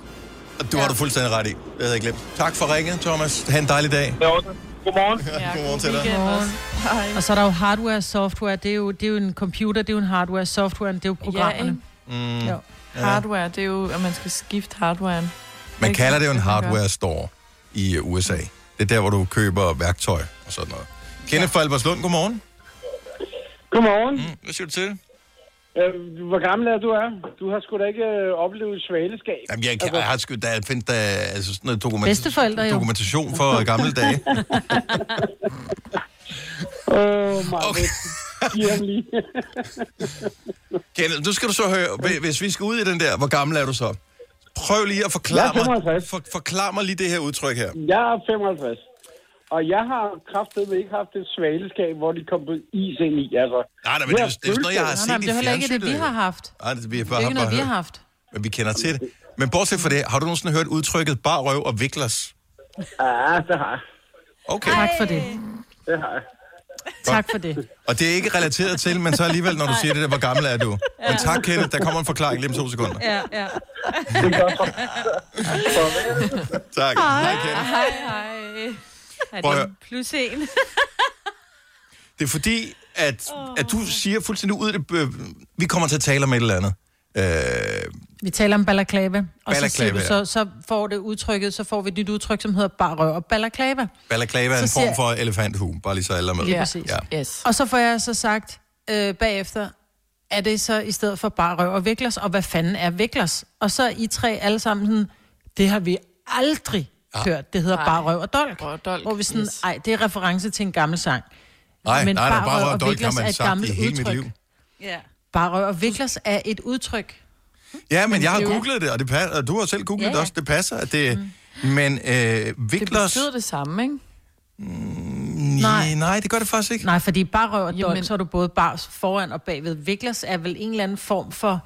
Du har du fuldstændig ret i. Det havde jeg glemt. Tak for ringet, Thomas. Ha' en dejlig dag. Ja, også. Godmorgen. Ja, godmorgen, godmorgen til dig. Godmorgen. Og så er der jo hardware og software. Det er jo, det er jo en computer, det er jo en hardware. Softwaren, det er jo programmerne. Ja, mm, jo. Hardware, det er jo, at man skal skifte hardwaren. Man kalder det jo en hardware store i U S A. Det er der, hvor du køber værktøj og sådan noget. Kenneth ja. fra Albertslund, godmorgen. Godmorgen. Mm, hvad siger du til? Øh, hvor gammel er du er? Du har sgu da ikke øh, oplevet svaleskab. Jamen, jeg, kan, jeg har sgu da findet da, altså, sådan noget dokument- dokumentation jo. for gamle dage. Åh, oh, meget okay. Kenneth, nu skal du så høre, hvis vi skal ud i den der, hvor gammel er du så? Prøv lige at forklare mig, for, forklare mig lige det her udtryk her. Jeg er femoghalvtreds. Og jeg har kraftedeme ikke haft et svaleskab, hvor de kom på is ind i, altså. Nej, nej, men det er, det er sådan noget, jeg har set nej, nej, i fjernsynet. Det er heller ikke det, vi har haft. Nej, det, vi har det er ikke noget, vi har haft. Men vi kender til det. Men bortset fra det, har du nogensinde hørt udtrykket bar røv og viklers? Ja, det har jeg. Okay. Tak for det. Det har jeg. Tak for det. Og det er ikke relateret til, men så alligevel, når du siger det der, hvor gammel er du? Ja. Men tak, Kenneth, der kommer en forklaring lige om to sekunder. Ja, ja. Det gør for. Tak. Hej, hej, hej. Er det en plus en? Det er fordi, at, oh. at du siger fuldstændig ud af det... Øh, vi kommer til at tale om et eller andet. Øh, vi taler om balaklava. Og så, siger du, så, så får det udtrykket, så får vi et nyt udtryk, som hedder bare rør og balaklava. Balaklava er en form for elefanthue, bare lige så alle med. Ja, præcis. Ja. Yes. Og så får jeg så sagt øh, bagefter, er det så i stedet for bare rør og viklers, og hvad fanden er viklers? Og så I tre alle sammen sådan, det har vi aldrig... Ja. Det hedder bare røv og dolk, og dolk. Hvor vi sådan, yes. Ej, det er reference til en gammel sang. Nej, men nej, bare, bare røv og, og dolk har man sagt i hele udtryk. Mit liv. Ja. Bare røv og viklers er et udtryk. Ja, men, men jeg har googlet det, og, det passer, og du har selv googlet ja, ja. det også. Det passer, at det... Mm. Men øh, viklers... Det betyder det samme, ikke? Mm, nej. nej, det gør det faktisk ikke. Nej, fordi bare røv og dolk, Jamen. så er du både bare foran og bagved. Viklers er vel en eller anden form for...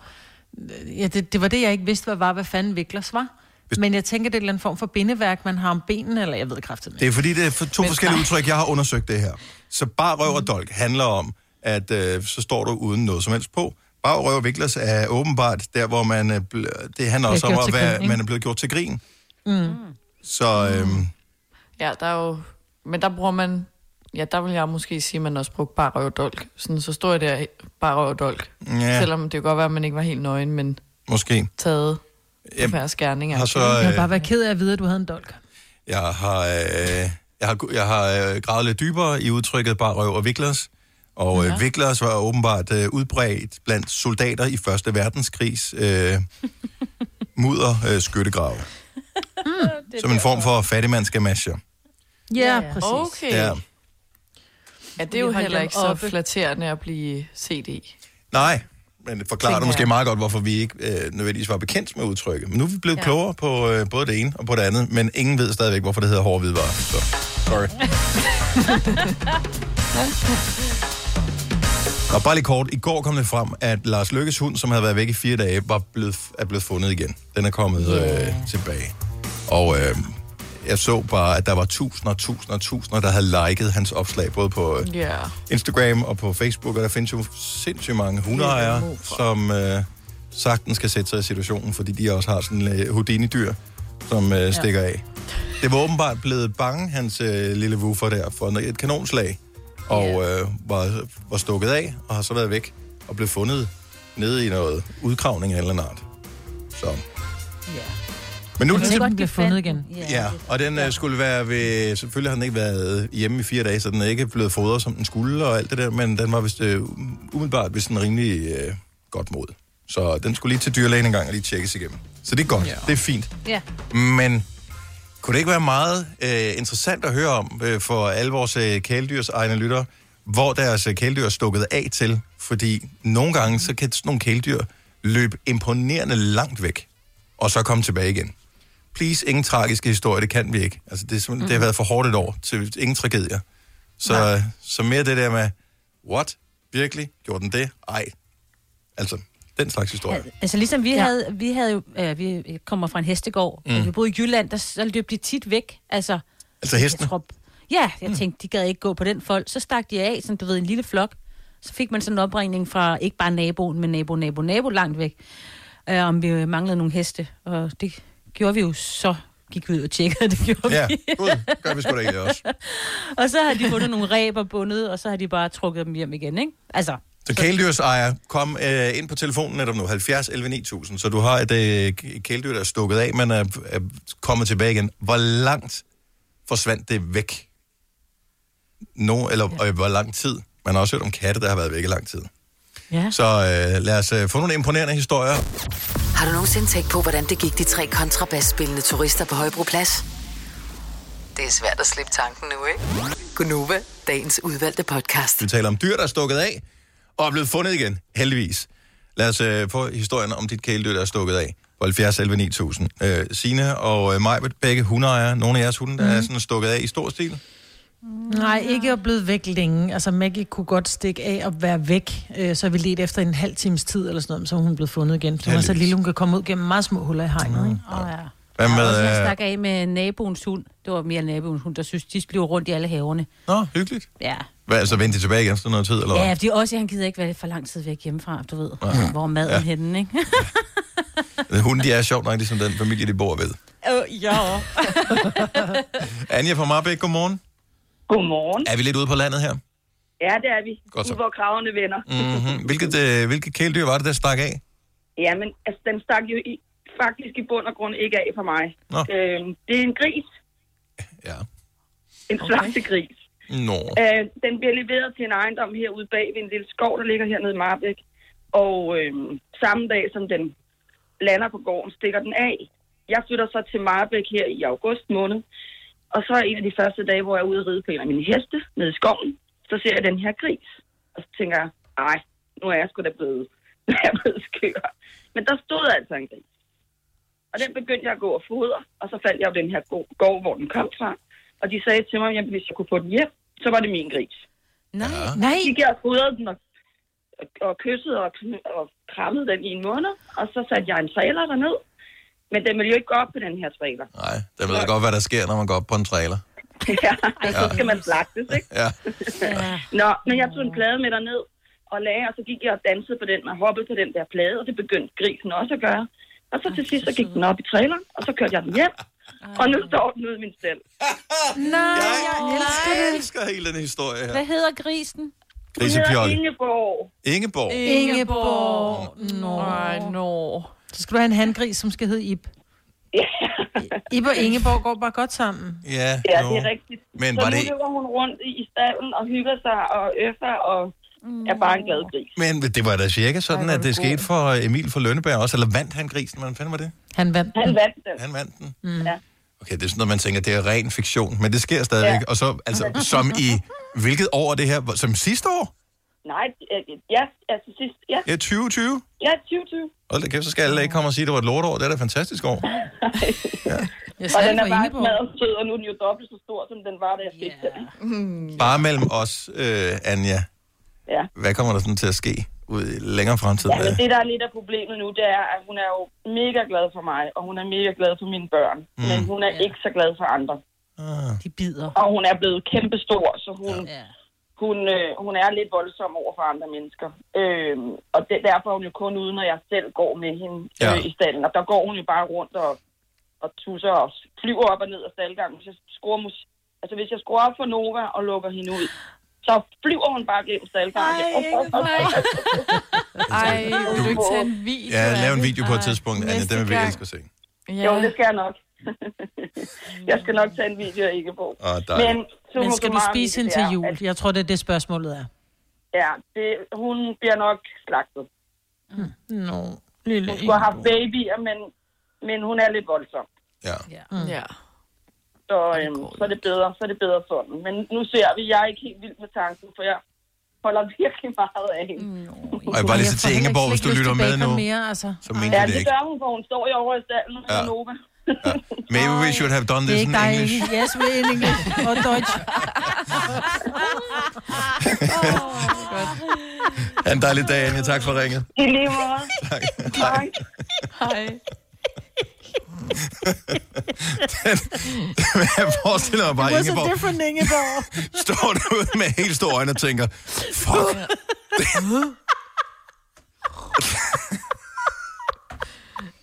Ja, det, det var det, jeg ikke vidste, hvad var, hvad fanden viklers var. Hvis... Men jeg tænker, det er en eller anden form for bindeværk, man har om benene, eller jeg ved kraftigt. Det er fordi, det er for to Men, forskellige nej. udtryk, jeg har undersøgt det her. Så bare røv og dolk handler om, at øh, så står du uden noget som helst på. Bare røv og vikler er åbenbart der, hvor man... Øh, det handler også om, at man er blevet gjort til grin. Mm. Så... Øh... Ja, der er jo... Men der bruger man... Ja, der vil jeg måske sige, at man også brugte bare røv og dolk. Sådan, så står jeg der, bare røv og dolk. Ja. Selvom det jo godt være, at man ikke var helt nøgen, men... Måske. ...taget... Jeg har så, øh, jeg bare været ked af at vide, at du havde en dolk. Jeg har, øh, jeg har, jeg har øh, gravet lidt dybere i udtrykket bare røv og viklers. Og ja. øh, viklers var åbenbart øh, udbredt blandt soldater i første verdenskrigs øh, mudder øh, skyttegrave. Mm. Som en form for fattigmandsgamasher. Ja, ja, præcis. Okay. Ja. Ja, det er jo heller ikke så flatterende at blive set i. Nej. Men det forklarer du måske meget godt, hvorfor vi ikke øh, nødvendigvis var bekendt med udtrykket. Men nu er vi blevet ja. klogere på øh, både det ene og på det andet, men ingen ved stadigvæk, hvorfor det hedder hårde hvidevarer. Så, sorry. Og bare lige kort. I går kom det frem, at Lars Løkkes hund, som havde været væk i fire dage, var blevet, er blevet fundet igen. Den er kommet øh, tilbage. Og øh, jeg så bare, at der var tusinder og tusinder og tusinder, der havde liket hans opslag, både på øh, yeah. Instagram og på Facebook, og der findes jo sindssygt mange hundeejere, som øh, sagtens skal sætte sig i situationen, fordi de også har sådan en øh, Houdini-dyr, som øh, stikker ja. af. Det var åbenbart blevet bange, hans øh, lille woofer der, for et kanonslag, og yeah. øh, var, var stukket af, og har så været væk, og blev fundet nede i noget udgravning af en eller anden art. Så... Yeah. Men nu den er den blevet fundet igen. Ja, ja, og den ja. skulle være ved... Selvfølgelig har den ikke været hjemme i fire dage, så den er ikke blevet fodret, som den skulle og alt det der, men den var vist, øh, umiddelbart ved sådan rimelig øh, godt mod. Så den skulle lige til dyrlægen en gang og lige tjekkes igennem. Så det er godt, ja. det er fint. Ja. Men kunne det ikke være meget øh, interessant at høre om øh, for alle vores øh, kæledyrs egne lyttere, hvor deres øh, kæledyr er stukket af til? Fordi nogle gange, så kan sådan nogle kæledyr løbe imponerende langt væk, og så komme tilbage igen. Please, ingen tragiske historier, det kan vi ikke. Altså, det, mm. det har været for hårdt et år til ingen tragedier. Så, så mere det der med, what? Virkelig? Gjorde den det? Ej. Altså, den slags historie. Ja, altså, ligesom vi ja. havde, vi havde jo, øh, vi kommer fra en hestegård, mm. og vi boede i Jylland, der, der løb de tit væk. Altså, altså hestene? Jeg tror, ja, jeg mm. tænkte, de gad ikke gå på den folk. Så stak de af, som du ved, en lille flok. Så fik man sådan en opringning fra, ikke bare naboen, men nabo, nabo, nabo, langt væk. Øh, om vi manglede nogle heste, og det... gjorde vi jo så, gik vi ud og tjekkede, det gjorde ja, vi. Ja, god, gør vi sgu da ikke også. Og så har de fundet nogle ræber bundet, og så har de bare trukket dem hjem igen, ikke? Altså. Så kæledyrsejere, kom øh, ind på telefonen netop nu, halvfjerds elleve ni tusind, så du har et øh, kæledyr, der er stukket af, men er, er kommet tilbage igen. Hvor langt forsvandt det væk? Nå, eller ja. øh, hvor lang tid? Man har også hørt om katte, der har været væk i lang tid. Ja. Så øh, lad os øh, få nogle imponerende historier. Har du nogensinde tænkt på, hvordan det gik de tre kontrabasspillende turister på Højbroplads? Det er svært at slippe tanken nu, ikke? Gunova, dagens udvalgte podcast. Vi taler om dyr, der er stukket af og er blevet fundet igen, heldigvis. Lad os øh, få historien om dit kæledyr, der er stukket af på halvfjerds elleve ni tusind. Øh, Signe og øh, Majbo, begge hundeejere. Nogle af jeres hunde, der mm. er sådan stukket af i stor stil. Nej, ikke at blive væk længe. Altså, Maggie kunne godt stikke af og være væk, øh, så vi ledte efter en halv times tid, eller sådan noget, så hun blev fundet igen. Så hun var så lille, hun kan komme ud gennem meget små huller i hegnet, ikke? Åh, mm. oh, ja. Hvad med... Jeg øh... snakker af med naboens hund. Det var mere naboens hund, der synes, de blev rundt i alle haverne. Nå, hyggeligt. Ja. Hvad, altså vendte de tilbage igen efter noget tid, eller hvad? Ja, fordi også, han gider ikke være for lang tid væk hjemmefra, du ved, mm. hvor maden ja. henne, ikke? Ja. Hunden, de er sjovt nok, ligesom den familie, de bor ved. Øh, ja. Anja fra Marbæk, godmorgen. Godmorgen. Er vi lidt ude på landet her? Ja, det er vi. Godt så. Ude, hvor kravene vender. Mm-hmm. Hvilket, øh, hvilket kæledyr var det, der stak af? Jamen, altså, den stak jo i, faktisk i bund og grund ikke af for mig. Øh, det er en gris. Ja. En okay. slagtegris. Nå. Øh, den bliver leveret til en ejendom herude bag ved en lille skov, der ligger hernede i Marbæk. Og øh, samme dag, som den lander på gården, stikker den af. Jeg flytter så til Marbæk her i august måned. Og så en af de første dage, hvor jeg er ude at ride på en af mine heste nede i skoven, så ser jeg den her gris. Og så tænker jeg, ej, nu er jeg sgu da blevet, blevet skør. Men der stod altså en gris. Og den begyndte jeg at gå og fodre, og så fandt jeg jo den her gård, hvor den kom fra. Og de sagde til mig, at hvis jeg kunne få den hjem, så var det min gris. Nej, nej. Så gik jeg og fodrede den og, og kyssede og, og krammede den i en måned, og så satte jeg en trailer derned. Men den vil jo ikke gå op på den her trailer. Nej, den ved godt, hvad der sker, når man går op på en trailer. Ja, så skal man slagtes, ikke? Ja. Ja. Nå, men jeg tog en plade med derned og lagde, og så gik jeg og dansede på den, og hoppede på den der plade, og det begyndte grisen også at gøre. Og så til sidst, så gik den op i traileren, og så kørte jeg den hjem. Og nu står den ude i min stel. Nej, jeg elsker, jeg elsker hele den historie her. Hvad hedder grisen? Grisen hedder Ingeborg. Ingeborg? Ingeborg. Nå. Nej, nå. Så skal du have en handgris, som skal hedde Ib. Yeah. Ib og Ingeborg går bare godt sammen. Ja, ja det er rigtigt. Men så nu det... løber hun rundt i stallen og hygger sig og øffer og er bare en glad gris. Men det var da cirka sådan, Ej, at det god. skete for Emil fra Lønneberg også. Eller vandt han grisen? Hvordan fanden var det? Han vandt den. Han vandt den. Han vandt den. Mm. Ja. Okay, det er sådan noget, man tænker, det er ren fiktion, men det sker stadigvæk. Ja. Og så, altså, som i hvilket år er det her? Som sidste år? Nej, ja, altså sidst, ja. Ja, tyve tyve? Ja, tyve tyve. Hold da kæft, så skal alle ikke komme og sige, at det var et lortår. Det er da et fantastisk år. Ja. Og den er bare smadret sød, og nu er den jo dobbelt så stor, som den var, da jeg fik yeah. den. Mm. Bare mellem os, øh, Anja. Ja. Hvad kommer der sådan til at ske ud i længere fremtid? Ja, men det, der er lidt af problemet nu, det er, at hun er jo mega glad for mig, og hun er mega glad for mine børn. Mm. Men hun er ja. ikke så glad for andre. Ah. De bider. Og hun er blevet kæmpestor, så hun... Ja. Hun, øh, hun er lidt voldsom over for andre mennesker. Øh, og det, derfor er hun jo kun ude, når jeg selv går med hende ja. øh, i stallen. Og der går hun jo bare rundt og, og tusser og flyver op og ned af staldgangen. Hvis jeg skruer, mus- altså, hvis jeg skruer op for Nova og lukker hende ud, så flyver hun bare gennem staldgangen. Ej, Ej, du kan ikke tage en video. Ja, lav en video på et tidspunkt, Ej, Anja. Den vil vi elsker at se. Ja. Jo, det skal jeg nok. Jeg skal nok tage en video, ikke på. Oh, men, men skal du spise hende til jul? At... Jeg tror, det er det, spørgsmålet er. Ja, det, hun bliver nok slagtet. Mm. No, lille hun skulle have haft babyer, men, men hun er lidt voldsom. Ja. Mm. Ja. Så, øhm, så, er det bedre, så er det bedre sådan. Men nu ser vi, jeg er ikke helt vild med tanken, for jeg holder virkelig meget af hende. No, og jeg bare lige så til Ingeborg, hvis du lytter med nu. Mere, altså. Så ja, det gør hun, for hun står jo over i stallen med ja. Nova. Ja. Maybe we should have done this in English. Yes, we in English or Deutsch. Ha' en dejlig dag, Anja. Tak for ringet. I lige måde. Tak. Hej. Hej. Jeg forestiller mig bare, at Ingeborg står derude med helt store øjne og tænker, fuck.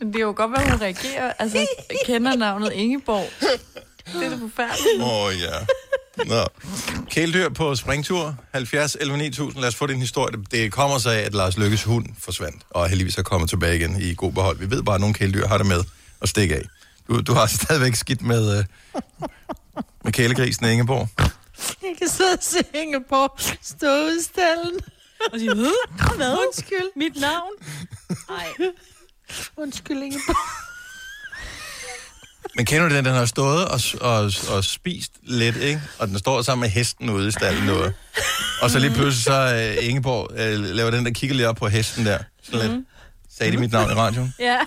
Det er jo godt, hvad hun reagerer. Altså, kender navnet Ingeborg. Det er det forfærdeligt. Åh, oh, ja. Nå. Kæledyr på springtur. halvfjerds elleve ni tusind. Lad os få din historie. Det kommer sig af, at Lars Løkkes hund forsvandt. Og heldigvis er kommet tilbage igen i god behold. Vi ved bare, at nogle kæledyr har det med at stikke af. Du, du har stadigvæk skidt med, øh, med kælegrisen Ingeborg. Jeg kan sidde og se Ingeborg stå i stallen. Og sige, hvad? Undskyld, mit navn. Nej. Undskyld, Ingeborg. Men kender du den, den har stået og, og, og spist lidt, ikke? Og den står sammen med hesten ude i stallen noget. Og så lige pludselig så uh, Ingeborg uh, laver den, der kigger lidt op på hesten der. Sådan lidt. Sagde de mit navn i radioen? Ja.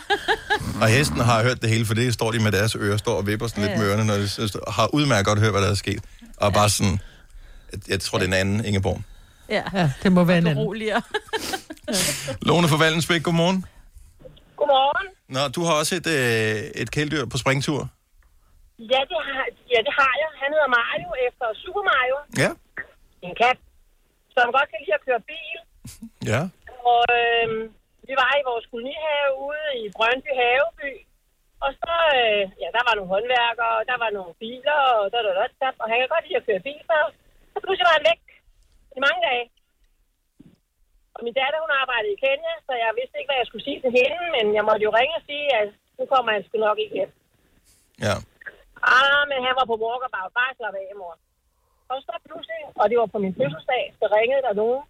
Og hesten har hørt det hele, for det står de med deres ører, står og vipper sådan lidt med ørerne, når de har udmærket godt hørt, hvad der er sket. Og bare sådan, jeg tror, det er en anden Ingeborg. Ja, ja det må være en anden. Roligere. Lone fra Vallensbæk, godmorgen. Godmorgen. Nå, du har også et, øh, et kæledyr på springtur. Ja det, har, ja, det har jeg. Han hedder Mario efter Super Mario. Ja. En kat, som godt kan lide at køre bil. Ja. Og øh, vi var i vores kolonihave ude i Brøndby Haveby. Og så, øh, ja, der var nogle håndværkere, og der var nogle biler, og der, der, der, der, og han kan godt lide at køre bil. Så, så pludselig var han væk i mange dage. Og min datter, hun arbejdede i Kenya, så jeg vidste ikke, hvad jeg skulle sige til hende, men jeg måtte jo ringe og sige, at nu kommer han sgu nok ikke hjem. Ja. Ah, men han var på walkabout. Bare slap af, mor. Og så pludselig, og det var på min fødselsdag, så ringede der nogen,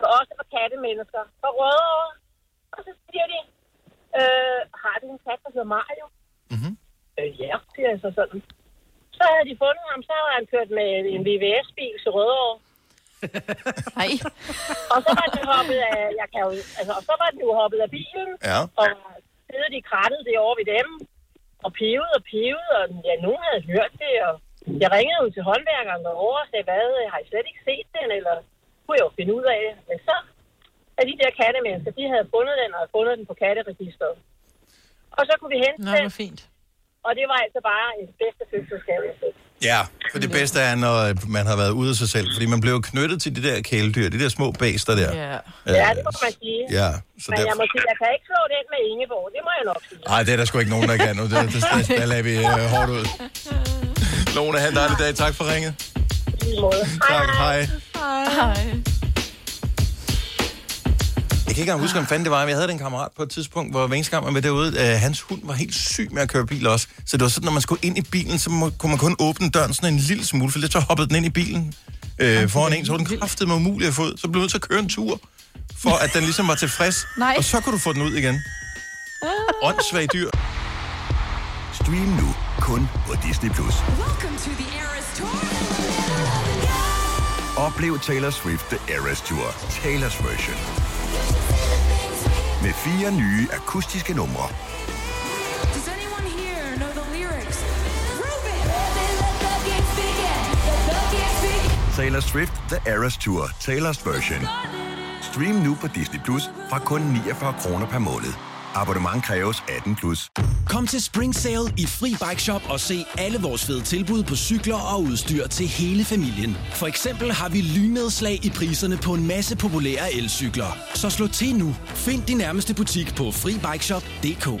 der også var kattemennesker fra Rødeåre. Og så siger de, øh, har du en kat, der hedder Mario? Mhm. Øh, ja, siger jeg så sådan. Så havde de fundet ham, så havde han kørt med en V V S-bil til Rødeåre. Nej. Og så var den hoppet af, jeg kan jo, altså, og så var den jo hoppet af bilen, ja. Og siddet i krattet det over ved dem, og pivede og pivede, og ja, nogen havde hørt det, og jeg ringede ud til håndværkeren derovre og sagde, hvad, har I slet ikke set den, eller kunne jeg jo finde ud af det, men så, at de der kattemennesker, de havde fundet den, og havde fundet den på katteregisteret. Og så kunne vi hente den. Nå, hvor fint. Og det var altså bare en bedste fødselsgave, jeg fik. Ja, for det bedste er, når man har været ude af sig selv, fordi man blev knyttet til de der kæledyr, de der små bæster der. Ja, øh, ja det må man sige. Ja, så men der... jeg må sige, jeg kan ikke slå det ind med Ingeborg, det må jeg nok sige. Nej, det er der sgu ikke nogen, der kan nu. Der, der, der, der lader vi øh, hårdt ud. Lone, have en dejlig dag. Tak for ringet. Tak, hej. Hej. Jeg kan ikke engang huske, om fanden det var. Jeg havde den kammerat på et tidspunkt, hvor venskamp var med derude. Øh, hans hund var helt syg med at køre bil også. Så det var sådan, når man skulle ind i bilen, så må, kunne man kun åbne døren sådan en lille smule, for lidt så hoppede den ind i bilen øh, foran en, så den kraftede med umuligt at få ud. Så blev den så køre en tur, for at den ligesom var tilfreds. Nej. Og så kunne du få den ud igen. Åndssvagt dyr. Stream nu kun på Disney Plus. Oplev Taylor Swift The Eras Tour, Taylor's version. Med fire nye akustiske numre. Taylor Swift The Eras Tour, Taylor's version. Stream nu på Disney Plus fra kun niogfyrre kroner per måned. Abonnement kræves atten plus. Kom til Spring Sale i FriBikeShop og se alle vores fede tilbud på cykler og udstyr til hele familien. For eksempel har vi lynnedslag i priserne på en masse populære elcykler. Så slå til nu. Find din nærmeste butik på FriBikeShop punktum d k.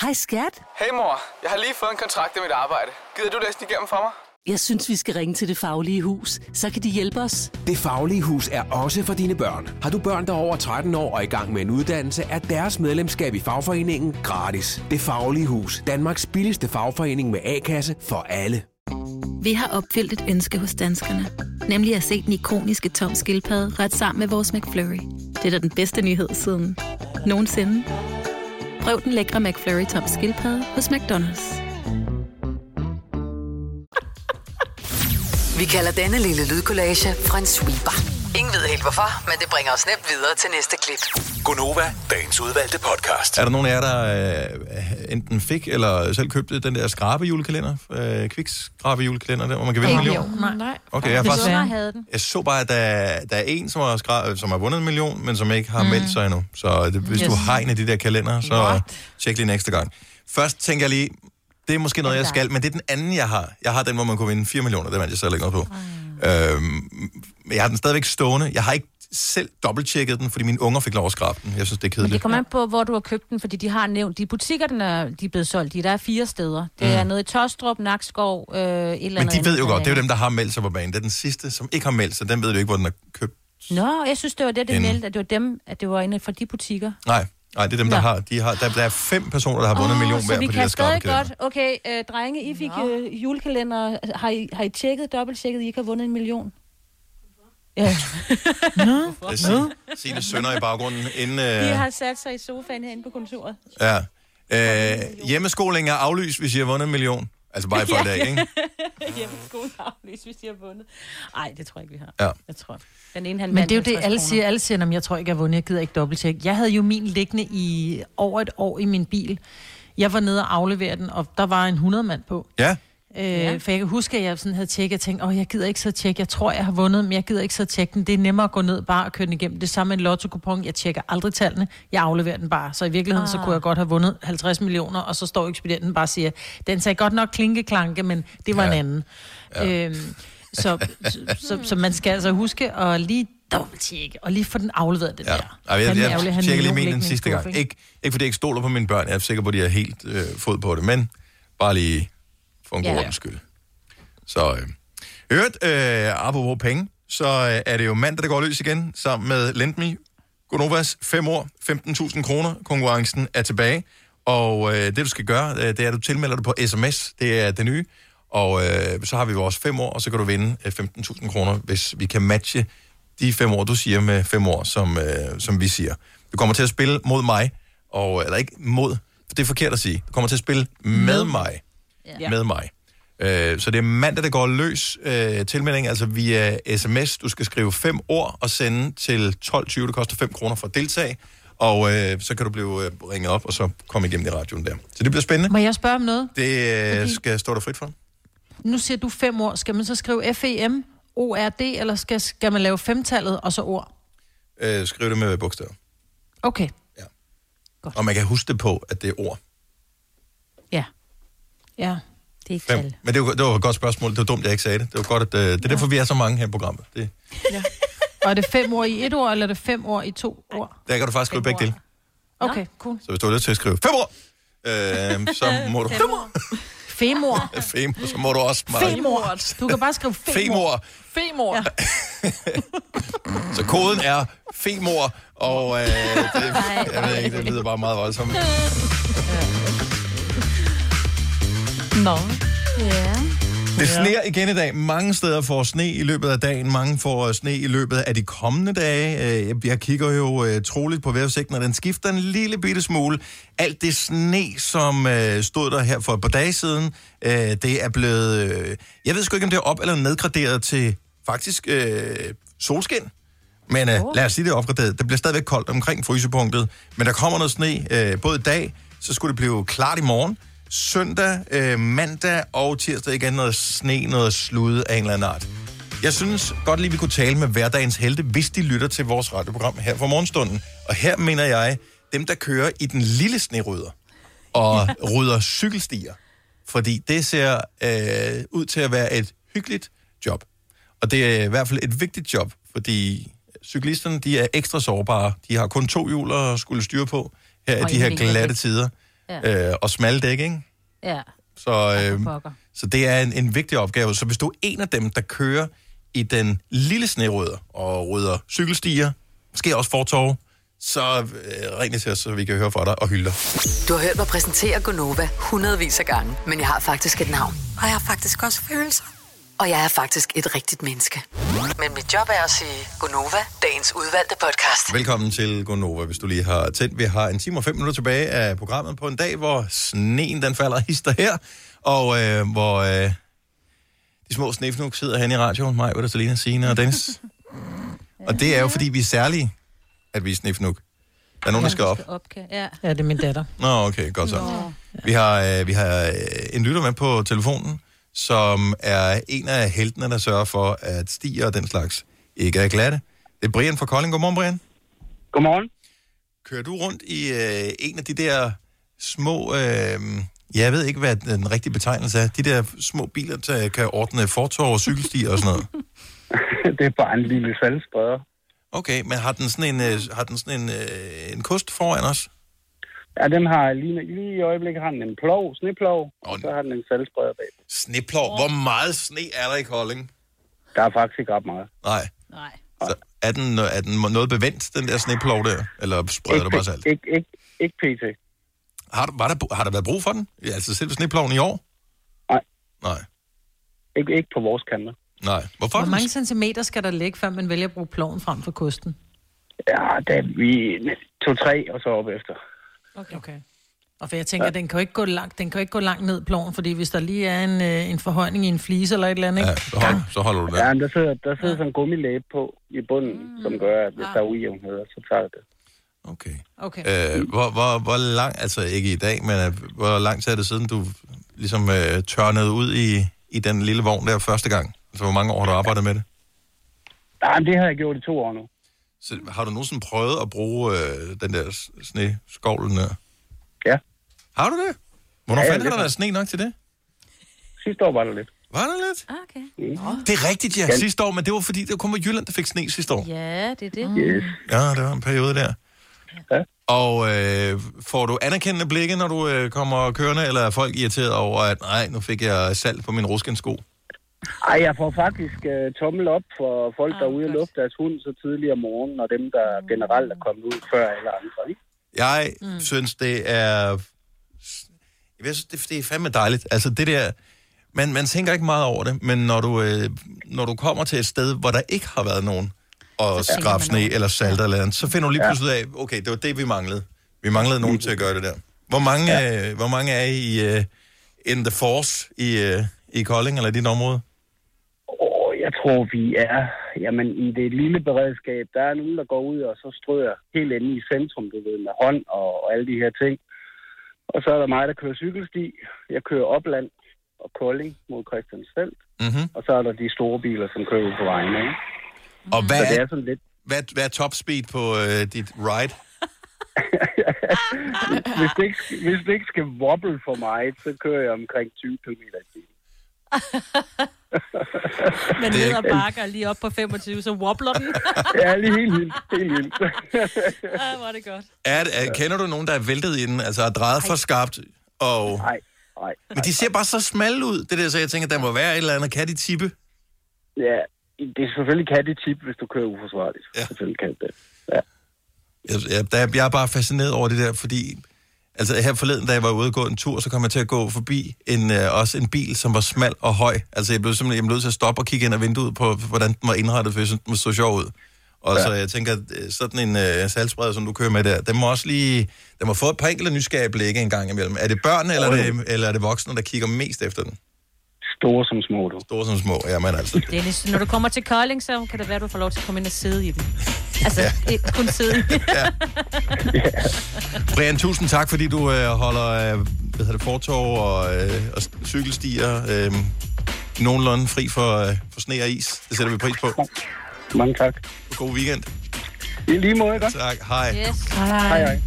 Hej skat. Hej mor, jeg har lige fået en kontrakt med mit arbejde. Gider du læse den igennem for mig? Jeg synes, vi skal ringe til Det Faglige Hus. Så kan de hjælpe os. Det Faglige Hus er også for dine børn. Har du børn, der er over tretten år og i gang med en uddannelse, er deres medlemskab i fagforeningen gratis. Det Faglige Hus. Danmarks billigste fagforening med A-kasse for alle. Vi har opfyldt et ønske hos danskerne. Nemlig at se den ikoniske tom skildpadde ret sammen med vores McFlurry. Det er da den bedste nyhed siden nogensinde. Prøv den lækre McFlurry tom skildpadde hos McDonald's. Vi kalder denne lille lydkollage en sweeper. Ingen ved helt hvorfor, men det bringer os nemt videre til næste klip. Gunova, dagens udvalgte podcast. Er der nogen af jer, der øh, enten fik eller selv købte den der skrabejulekalender? Øh, Kviks skrabejulekalender, der, hvor man kan vinde en million? Nej, nej. Okay, jeg, faktisk, jeg så bare, at der, der er en, som har, skra, som har vundet en million, men som ikke har mm. meldt sig endnu. Så det, hvis yes. du har en af de der kalender, så What? tjek lige næste gang. Først tænker jeg lige... Det er måske noget, jeg skal, men det er den anden, jeg har. Jeg har den, hvor man kunne vinde fire millioner, det vandt jeg selv ikke noget på. Mm. Øhm, jeg har den stadigvæk stående. Jeg har ikke selv dobbelttjekket den, fordi mine unger fik lov at skrabe den. Jeg synes, det er kedeligt. Men det kommer an på, hvor du har købt den, fordi de har nævnt, de butikker, den er, de er blevet solgt i, der er fire steder. Det mm. er nede i Tåstrup, Nakskov, øh, et eller andet. Men de ved jo godt, det er jo dem, der har meldt sig på banen. Det er den sidste, som ikke har meldt sig, den ved du ikke, hvor den er købt. Nå, jeg synes, det var det, det meldte, at det var dem, at det var inde fra de butikker. Nej. Nej, det er dem, der har, de har... Der, der er fem personer, der har vundet oh, en million hver på de der skrabekalender. Så vi kan stadig godt... Okay, øh, drenge, I fik no. øh, julekalender. Har I, har I tjekket, dobbelttjekket, I ikke har vundet en million? Ja. Nå? Sine sønner i baggrunden, inden... Øh... De har sat sig i sofaen herinde på kontoret. Ja. Øh, hjemmeskoling er aflys, hvis I har vundet en million. Altså bare i for ja, i dag, ikke? Hjemmeskolen er aflys, hvis I har vundet. Nej, det tror jeg ikke, vi har. Ja. Jeg tror... Den ene, han men det er jo det, alle siger, alle siger, om jeg tror ikke, jeg har vundet, jeg gider ikke dobbelttjekke. Jeg havde jo min liggende i over et år i min bil. Jeg var nede og afleverede den, og der var en hundrede mand på. Ja. Øh, ja. For jeg kan huske, at jeg sådan havde tjekket, og tænkte, åh, jeg gider ikke så tjekke, jeg tror, jeg har vundet, men jeg gider ikke så tjekke den. Det er nemmere at gå ned bare og køre den igennem. Det samme med en lotto-kupon, jeg tjekker aldrig tallene, jeg afleverer den bare. Så i virkeligheden, ah. så kunne jeg godt have vundet halvtreds millioner, og så står ekspedienten bare og siger, den sagde godt nok klinkeklanke, men det var ja. en anden. Ja. Øh, Så, så, så man skal altså huske at lige dobbelttjekke, og lige få den afleveret, det ja. der. Jeg, jeg, jeg, jeg tjekkede lige min den sidste gang. Ikke, ikke fordi jeg ikke stoler på mine børn, jeg er sikker på, at de er helt øh, fod på det, men bare lige for en god ja. ordens skyld. Så øh, hørt, øh, apropos penge, så øh, er det jo mandag, der går løs igen, sammen med Lendme. Gonovas fem år, femten tusind kroner. Konkurrencen er tilbage, og øh, det du skal gøre, øh, det er, at du tilmelder dig på sms. Det er det nye. Og øh, så har vi vores fem år, og så kan du vinde femten tusind kroner, hvis vi kan matche de fem år, du siger, med fem år, som, øh, som vi siger. Du kommer til at spille mod mig, og, eller ikke mod, for det er forkert at sige. Du kommer til at spille med mig. Ja. Med mig. Øh, så det er mandag, der går løs øh, tilmelding, altså via sms. Du skal skrive fem ord og sende til tolv tyve. Det koster fem kroner for at deltage. Og øh, så kan du blive øh, ringet op, og så komme igennem i radioen der. Så det bliver spændende. Må jeg spørge om noget? Det øh, Fordi... skal stå der frit for. Nu siger du fem ord. Skal man så skrive F E M O R D, eller skal, skal man lave femtallet og så ord? Øh, skriv det med bogstaver. Okay. Ja. Godt. Og man kan huske det på, at det er ord. Ja. Ja, det er ikke tal. Men det var, det var et godt spørgsmål. Det var dumt, jeg ikke sagde det. Det var godt, at det, det er ja. derfor, vi er så mange her i programmet. Det. Ja. Og er det fem ord i et ord, eller er det fem ord i to ord? Der kan du faktisk fem skrive begge til. Okay, cool. Så hvis du har lyst til at skrive fem ord, øh, så må du... Fem ord. Femor. Femor, så må du også meget. Femor. Du kan bare skrive femor. Femor. Ja. Så koden er femor, og øh, det, jeg ved ikke, det lyder bare meget voldsomt. Ja. Nå. Ja. Det sner igen i dag. Mange steder får sne i løbet af dagen. Mange får sne i løbet af de kommende dage. Jeg kigger jo troligt på vejrudsigten, og den skifter en lille bitte smule. Alt det sne, som stod der her for et par dage siden, det er blevet... Jeg ved sgu ikke, om det er op- eller nedgraderet til faktisk øh, solskin. Men øh, lad os sige, det er opgraderet. Det bliver stadigvæk koldt omkring frysepunktet. Men der kommer noget sne øh, både i dag, så skulle det blive klart i morgen. Søndag, øh, mandag og tirsdag igen noget sne, noget slud af en eller anden art. Jeg synes godt lige, vi kunne tale med hverdagens helte, hvis de lytter til vores radioprogram her for morgenstunden. Og her mener jeg dem, der kører i den lille snerydder og rydder cykelstier. Fordi det ser øh, ud til at være et hyggeligt job. Og det er i hvert fald et vigtigt job, fordi cyklisterne de er ekstra sårbare. De har kun to hjul at skulle styre på her i de her glatte tider. Ja. Øh, og smalle dæk, ikke? Ja. Så, øh, så det er en, en vigtig opgave. Så hvis du er en af dem, der kører i den lille snerydder og rydder cykelstier, måske også fortove, så øh, ring til os, så vi kan høre fra dig og hylde dig. Du har hørt mig præsentere Gonova hundredvis af gange, men jeg har faktisk et navn. Og jeg har faktisk også følelser. Og jeg er faktisk et rigtigt menneske. Men mit job er at sige Gonova, dagens udvalgte podcast. Velkommen til Gonova, hvis du lige har tændt. Vi har en time og fem minutter tilbage af programmet på en dag, hvor sneen den falder hister her. Og øh, hvor øh, de små snefnug sidder herinde i radioen. Majbo, Betalina, Signe og Dennis. Og det er jo, fordi vi er særlige, at vi er snefnug. Der er nogen, der skal op. Ja, det er min datter. Nå, okay, godt så. Vi har, øh, vi har en lytter med på telefonen, som er en af heltene, der sørger for, at stier og den slags ikke er glatte. Det er Brian fra Kolding. Godmorgen, Brian. Godmorgen. Kører du rundt i øh, en af de der små, øh, jeg ved ikke, hvad den rigtige betegnelse er, de der små biler, der kan ordne fortov og cykelstier og sådan noget? Det er bare en lille salgspreder. Okay, men har den sådan en, øh, har den sådan en, øh, en kost foran os? Ja, den har lige, lige i øjeblikket har den en plov, sneplov, oh, og så har den en salgspreder bag. Sneplov? Oh. Hvor meget sne er der i Kolding? Der er faktisk ikke ret meget. Nej. Nej. Så er den, er den noget bevendt, den der sneplov der? Eller spreder du bare salt? Ikke, ikke, ikke pt. Har, var der, har der været brug for den? Altså selv sneploven i år? Nej. Nej. Ikke, ikke på vores kanter. Nej. Hvorfor? Hvor mange centimeter skal der ligge, før man vælger at bruge ploven frem for kosten? Ja, der er vi to-tre og så op efter. Okay. okay. Og for jeg tænker, ja. den kan jo ikke gå langt, den kan jo ikke gå langt ned ploven, fordi hvis der lige er en, øh, en forhøjning i en flise eller et eller andet, ja, så, hold, så holder du det. Ja, men der sidder, der sidder ja. sådan en gummilæbe på i bunden, mm. som gør, at hvis ja. der er ujævnheder, så tager det. Okay. okay. Øh, hvor, hvor, hvor langt, altså ikke i dag, men hvor langt er det siden, du ligesom øh, tørnede ud i, i den lille vogn der første gang? Altså hvor mange år har du arbejdet med det? Nej, det har jeg gjort i to år nu. Så har du nogensinde prøvet at bruge øh, den der sneskovlen der? Ja. Har du det? Hvornår ja, fandt har der været sne nok til det? Sidste år var der lidt. Var der lidt? Okay. Mm. Det er rigtigt, ja. Sidste år, men det var fordi, det kun var Jylland, der fik sne sidste år. Ja, det er det. Mm. Yes. Ja, det var en periode der. Ja. Og øh, får du anerkendende blikke, når du øh, kommer kørende, eller er folk irriteret over, at nej, nu fik jeg salt på min ruskensko? Ej, jeg får faktisk uh, tommel op for folk, der er ude at lufte deres hund så tidligt om morgenen, og dem, der generelt er kommet ud før eller andre, ikke? Jeg mm. synes, det er... Jeg synes, det, det er fandme dejligt. Altså, det der... Man, man tænker ikke meget over det, men når du, øh, når du kommer til et sted, hvor der ikke har været nogen at skrabe sne eller salt eller andet, så finder du lige pludselig af, okay, det var det, vi manglede. Vi manglede nogen til at gøre det der. Hvor mange, ja. øh, hvor mange er I øh, in the force i, øh, i Kolding eller dit område? Jeg tror, vi er... Jamen, i det lille beredskab, der er nogen, der går ud og så strøger helt inde i centrum, du ved, med hånd og, og alle de her ting. Og så er der mig, der kører cykelsti. Jeg kører opland og Kolding mod Christiansfeld. Mm-hmm. Og så er der de store biler, som kører ud på vejen, ikke? Og hvad er, er sådan lidt... hvad, hvad er topspeed på øh, dit ride? Hvis det ikke, hvis det ikke skal wobble for mig, så kører jeg omkring tyve kilometer i timen. Men ned og bakker lige op på femogtyve, så wobbler den. Ja, lige helt vildt. Helt vildt. Ej, hvor er det godt. Er, er, kender du nogen, der er væltet i den? Altså er drejet for skarpt? Og... Nej, nej. Men de ser bare så smalle ud, det der, så jeg tænker, der må være et eller andet. Kan de tippe? Ja, det er selvfølgelig kan de tippe, hvis du kører uforsvarligt. Ja. Selvfølgelig kan det. Ja. Jeg, jeg, jeg er bare fascineret over det der, fordi... Altså her forleden, da jeg var ude og gå en tur, så kom jeg til at gå forbi en, øh, også en bil, som var smal og høj. Altså jeg blev simpelthen nødt til at stoppe og kigge ind ad vinduet på, hvordan den var indrettet, for jeg synes, den så sjov ud. Og ja. Så jeg tænker, sådan en øh, salgsbreder, som du kører med der, den må også lige, den må få et par enkelte nysgerrige blikke en gang imellem. Er det børn, eller er det, eller er det voksne, der kigger mest efter den? Store som små, du. Store som små, ja, men altså. Dennis, når du kommer til Kolding, så kan det være, du får lov til at komme ind og sidde i den. Altså, ja. Kun sidde i den. Ja. Yeah. Brian, tusind tak, fordi du øh, holder øh, hvad hedder det, fortov og, øh, og cykelstier øh, nogenlunde fri for, øh, for sne og is. Det sætter vi pris på. Mange tak. Og god weekend. I lige måde, ikke? Tak, hej. Yes. Hej, hej.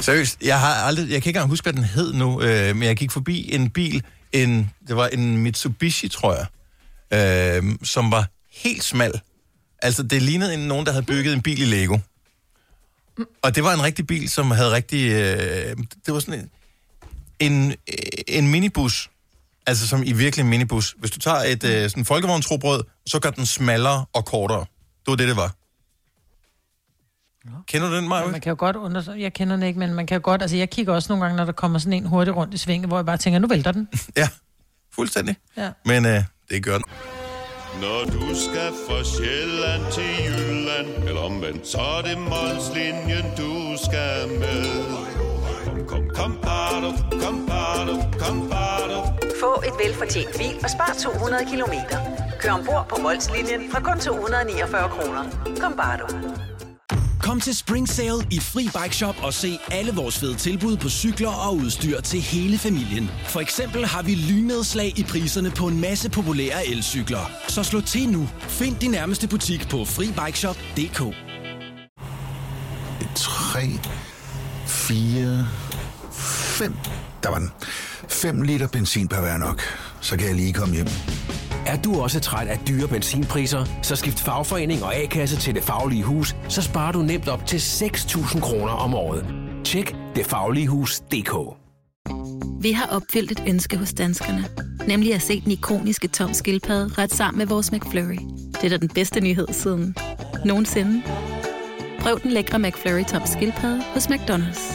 Seriøst, jeg har aldrig, jeg kan ikke engang huske, hvad den hed nu, øh, men jeg gik forbi en bil, en, det var en Mitsubishi, tror jeg, øh, som var helt smal. Altså, det lignede en, nogen, der havde bygget en bil i Lego. Og det var en rigtig bil, som havde rigtig, øh, det var sådan en, en, en minibus, altså som i virkelig en minibus. Hvis du tager et øh, sådan folkevogntrobrød, så gør den smallere og kortere. Det var det, det var. Kender du den, Majbo? Ja, man kan jo godt under... Jeg kender den ikke, men man kan jo godt... Altså, jeg kigger også nogle gange, når der kommer sådan en hurtigt rundt i svinget, hvor jeg bare tænker, nu vælter den. Ja, fuldstændig. Ja. Men øh, det gør den. Når du skal fra Jylland til Jylland, eller omvendt, så er det Molslinjen, du skal med. Kom, kom, kom, bado, kom, bado, kom, bado. Få et velfortjent bil og spar to hundrede kilometer. Kør ombord på Molslinjen fra kun to hundrede niogfyrre kroner. Kom, bare du. Kom til Spring Sale i FriBikeShop og se alle vores fede tilbud på cykler og udstyr til hele familien. For eksempel har vi lynnedslag i priserne på en masse populære elcykler. Så slå til nu. Find din nærmeste butik på FriBikeShop punktum d k. tre, fire, fem. Der var den. fem liter benzin per hver nok. Så kan jeg lige komme hjem. Er du også træt af dyre benzinpriser, så skift fagforening og A-kasse til Det Faglige Hus, så sparer du nemt op til seks tusind kroner om året. Tjek det faglige hus punktum d k. Vi har opfyldt et ønske hos danskerne, nemlig at se den ikoniske Tom skildpadde ret sammen med vores McFlurry. Det er da den bedste nyhed siden nogensinde. Prøv den lækre McFlurry Tom skildpadde hos McDonald's.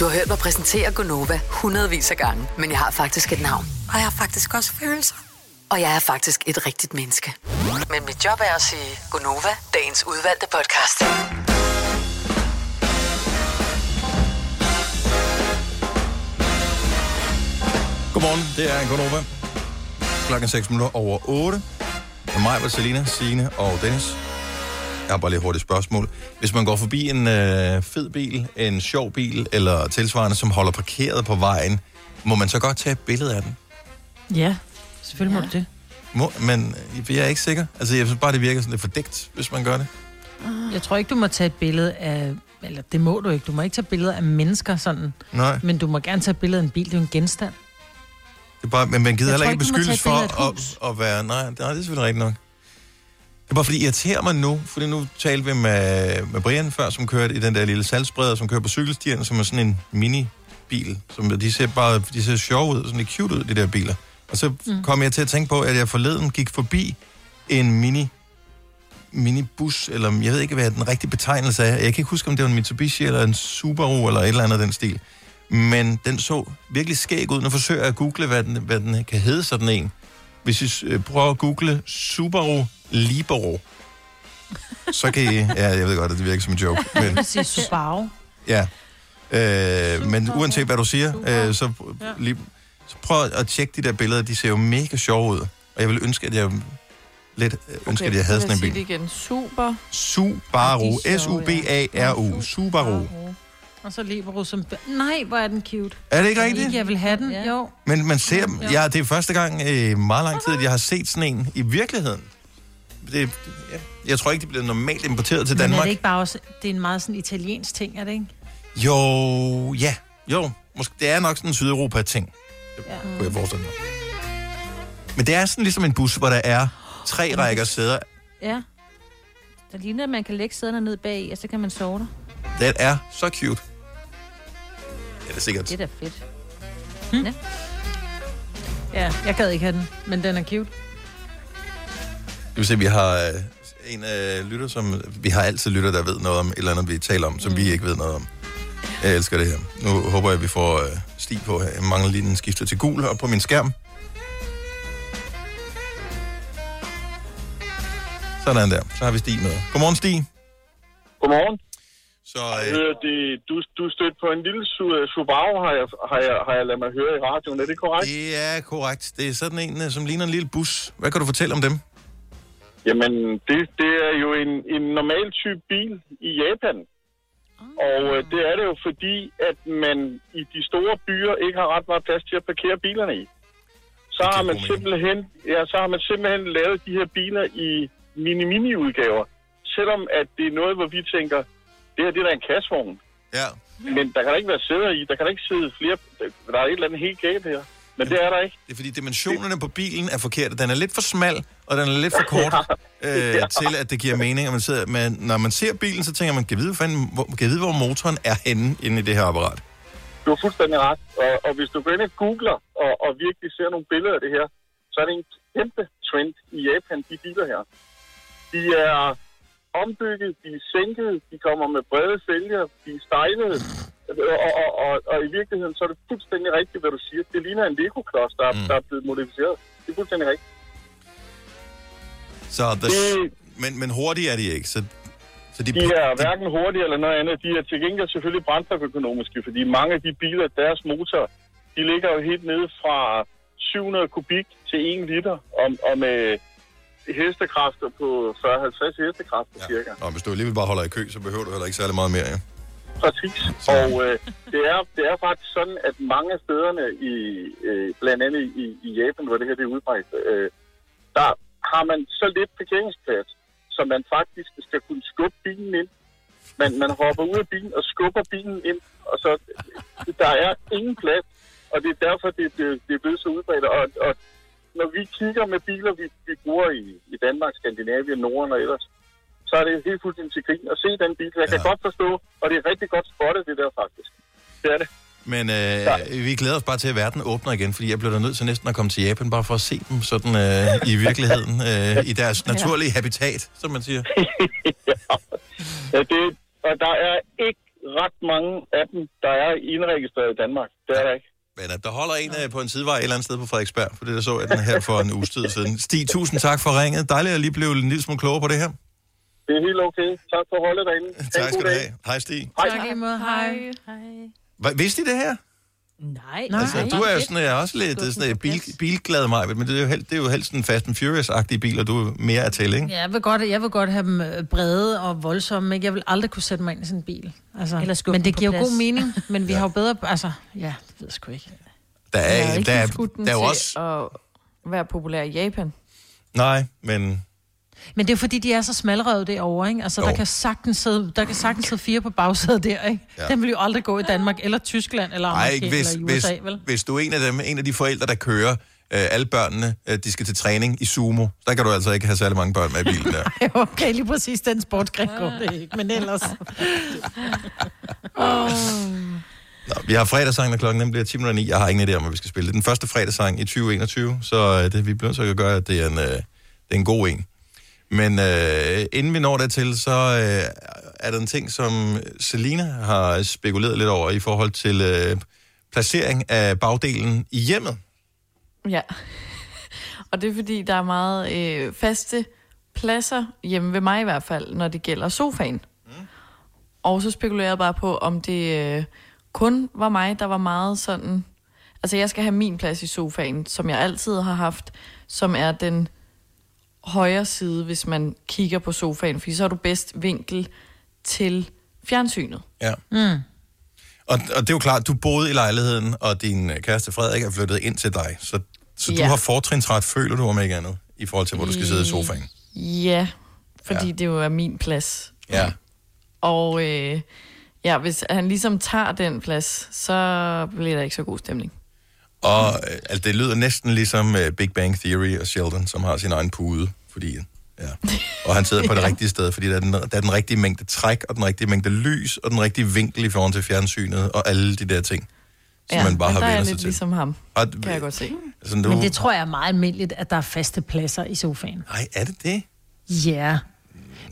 Du har hørt mig præsentere Gonova hundredvis af gange, men jeg har faktisk et navn. Og jeg har faktisk også følelser. Og jeg er faktisk et rigtigt menneske. Men mit job er at sige Gonova, dagens udvalgte podcast. Godmorgen, det er Gonova. Klokken seks minutter over otte. Med mig var Betalina, Signe og Dennis. Jeg har bare lidt hurtigt spørgsmål. Hvis man går forbi en øh, fed bil, en sjov bil, eller tilsvarende, som holder parkeret på vejen, må man så godt tage et billede af den? Ja, selvfølgelig ja. Må du det. Må, men jeg er ikke sikker. Altså, jeg synes bare, det virker sådan lidt fordækt, hvis man gør det. Jeg tror ikke, du må tage et billede af... Eller det må du ikke. Du må ikke tage billeder af mennesker sådan. Nej. Men du må gerne tage et billede af en bil. Det er jo en genstand. Det er bare, men man gider jeg heller ikke beskyldes for at, at være... Nej, det er selvfølgelig rigtigt nok. Det er bare fordi, jeg irriterer mig nu, fordi nu talte vi med, med Brian før, som kørte i den der lille salgsbreder, som kører på cykelstierne, som er sådan en mini-bil. Som, de ser bare de ser sjove ud, sådan lidt cute ud, de der biler. Og så mm. kom jeg til at tænke på, at jeg forleden gik forbi en mini, minibus, eller jeg ved ikke, hvad den rigtige betegnelse er. Jeg kan ikke huske, om det var en Mitsubishi, eller en Subaru, eller et eller andet af den stil. Men den så virkelig skæg ud. Nu forsøger jeg at google, hvad den, hvad den kan hedde sådan en. Hvis I prøver at google Subaru Libero, så kan I... Ja, jeg ved godt, at det virker som en joke. Men... Jeg siger Subaru. Ja. Øh, men uanset hvad du siger, øh, så, lige, så prøv at tjekke de der billeder. De ser jo mega sjove ud. Og jeg ville ønske, at jeg lidt ønske, okay, at jeg havde sådan en bil. Igen. Super. Subaru. S-U-B-A-R-U. Subaru. Og så Libero som... Nej, hvor er den cute. Er det ikke rigtigt? Jeg, jeg vil have den, ja. Jo. Men man ser... Ja, det er første gang i øh, meget lang tid, at jeg har set sådan en i virkeligheden. det, ja, jeg tror ikke, det bliver normalt importeret til Danmark. Men er det ikke bare også, det er en meget sådan italiensk ting, er det ikke? Jo, ja. Jo, måske, det er nok sådan en Sydeuropa-ting. Ja. Kunne jeg forestille mig. Men det er sådan ligesom en bus, hvor der er tre rækker sæder. Ja. Der ligner, at man kan lægge sæderne ned bag, og så kan man sove der. Det er så cute. Ja, det er sikkert. Det er da fedt. Hmm? Ja. Ja, jeg gad ikke have den, men den er cute. Du vil se, vi har en øh, lytter, som... Vi har altid lytter, der ved noget om et eller andet, vi taler om, som mm. vi ikke ved noget om. Jeg elsker det her. Nu håber jeg, at vi får øh, stig på. Jeg mangler lige den skifter til gul op på min skærm. Sådan der. Så har vi Stig med. Godmorgen, Stig. Godmorgen. Så, øh... det, du, du stødte på en lille Subaru, har jeg, har, jeg, har jeg ladet mig høre i radioen. Er det korrekt? Det er korrekt. Det er sådan en, som ligner en lille bus. Hvad kan du fortælle om dem? Jamen, det, det er jo en, en normal type bil i Japan. Oh. Og øh, det er det jo fordi, at man i de store byer ikke har ret meget plads til at parkere bilerne i. Så har man simpelthen, ja, så har man simpelthen lavet de her biler i mini-mini-udgaver. Selvom at det er noget, hvor vi tænker... Det her, det er da en kassevogn. Ja. Men der kan da ikke være sæder i. Der kan da ikke sidde flere... Der er et eller andet helt galt her. Men ja, det er der ikke. Det er fordi dimensionerne på bilen er forkerte. Den er lidt for smal, og den er lidt for kort, ja. Øh, ja. Til at det giver mening. Og man sidder, man, når man ser bilen, så tænker man, kan vide, fanden, hvor, kan vide, hvor motoren er henne inde i det her apparat? Du har fuldstændig ret. Og, og hvis du går ind og googler, og, og virkelig ser nogle billeder af det her, så er det en kæmpe trend i Japan, de biler her. De er... ombygget, de er sænket, de kommer med brede fælger, de er stejlede, og, og, og, og i virkeligheden, så er det fuldstændig rigtigt, hvad du siger. Det ligner en Lego-klods, der, mm. der er blevet modificeret. Det er fuldstændig rigtigt. Så det... men, men hurtige er de ikke? Så, så de... de er hverken hurtige eller noget andet. De er til gengæld selvfølgelig brændstoføkonomiske, fordi mange af de biler, deres motor, de ligger jo helt nede fra syv hundrede kubik til en liter, og, og med... hestekræfter på fyrre til halvtreds hestekræfter, ja. Cirka. Nå, hvis du alligevel bare holder i kø, så behøver du heller ikke særlig meget mere, ja? Præcis. Og øh, det, er, det er faktisk sådan, at mange af stederne, i, øh, blandt andet i, i Japan, hvor det her det er udbredt, øh, der har man så lidt parkeringsplads, så man faktisk skal kunne skubbe bilen ind. Man, man hopper ud af bilen og skubber bilen ind, og så der er ingen plads, og det er derfor, det, det, det er blevet så udbredt. Og, og når vi kigger med biler, vi, vi bruger i, i Danmark, Skandinavien, Norden og ellers, så er det helt fuldstændig til grin at se den bil. Jeg kan ja. godt forstå, og det er rigtig godt spottet, det der faktisk. Det er det. Men øh, ja. vi glæder os bare til, at verden åbner igen, fordi jeg bliver da nødt til næsten at komme til Japan, bare for at se dem sådan øh, i virkeligheden, øh, i deres naturlige habitat, som man siger. ja, ja det, og der er ikke ret mange af dem, der er indregistreret i Danmark. Det er der ikke. Men at der holder en på en sidevej et eller andet sted på Frederiksberg, for det der så at den her for en uges tid siden. Stig, tusind tak for ringet. Dejligt at lige blive en lille smule klogere på det her. Det er helt okay. Tak for holdet derinde. Tak skal du have. Hej, Stig. Hej. Tak imod. Hej. Hej. Vidste I det her? Nej. Altså, nej. Du er jo sådan, jeg er også lidt sådan, bil, bilglad, Maj, men det er jo helst, det er jo helst en Fast and Furious-agtig bil, og du er mere at tælle, ikke? Ja, jeg vil godt, jeg vil godt have dem brede og voldsomme, ikke? Jeg vil aldrig kunne sætte mig ind i sådan en bil. Altså, men det giver jo god mening, men vi ja. har jo bedre... Altså, ja, det ved jeg sgu ikke. Der er, jeg har ikke der er, der er jo også... at være populær i Japan. Nej, men... Men det er fordi, de er så smalrøvede derovre, ikke? Altså, jo. der kan sagtens sidde, der kan sagtens sidde fire på bagsædet der, ikke? Ja. Den vil jo aldrig gå i Danmark, eller Tyskland, eller Amerika, eller i U S A, hvis, vel? Hvis du er en af dem, en af de forældre, der kører øh, alle børnene, øh, de skal til træning i sumo, der kan du altså ikke have særlig mange børn med i bilen der. Nej, okay, lige præcis den sportsgren går det ikke, men ellers... oh. Nå, vi har fredagssang, når klokken nemlig bliver ti minutter i ni. Jeg har ingen idé om, hvad vi skal spille. Det er den første fredagssang i tyve enogtyve, så øh, det, vi bliver så at gøre, at det er en, øh, det er en god en. Men øh, inden vi når dertil, så øh, er der en ting, som Selina har spekuleret lidt over i forhold til øh, placering af bagdelen i hjemmet. Ja, og det er fordi, der er meget øh, faste pladser, hjemme ved mig i hvert fald, når det gælder sofaen. Mm. Og så spekulerer jeg bare på, om det øh, kun var mig, der var meget sådan... Altså, jeg skal have min plads i sofaen, som jeg altid har haft, som er den... højre side, hvis man kigger på sofaen, fordi så har du bedst vinkel til fjernsynet. Ja. Mm. Og, og det er jo klart, du boede i lejligheden, og din kæreste Frederik er flyttet ind til dig, så, så ja. du har fortrinsret, føler du om ikke andet, i forhold til, hvor du skal sidde i sofaen. Ja, fordi ja. det jo er min plads. Ja. Og øh, ja, hvis han ligesom tager den plads, så bliver der ikke så god stemning. Og øh, altså, det lyder næsten ligesom øh, Big Bang Theory og Sheldon, som har sin egen pude, fordi... Ja. Og han sidder på det ja. rigtige sted, fordi der er, den, der er den rigtige mængde træk, og den rigtige mængde lys, og den rigtige vinkel i forhold til fjernsynet, og alle de der ting, som ja, man bare har vendt sig til. Ja, der er lidt ligesom ham, og, kan jeg godt se. Sådan, du... Men det tror jeg er meget almindeligt, at der er faste pladser i sofaen. Nej, er det det? Ja. Yeah.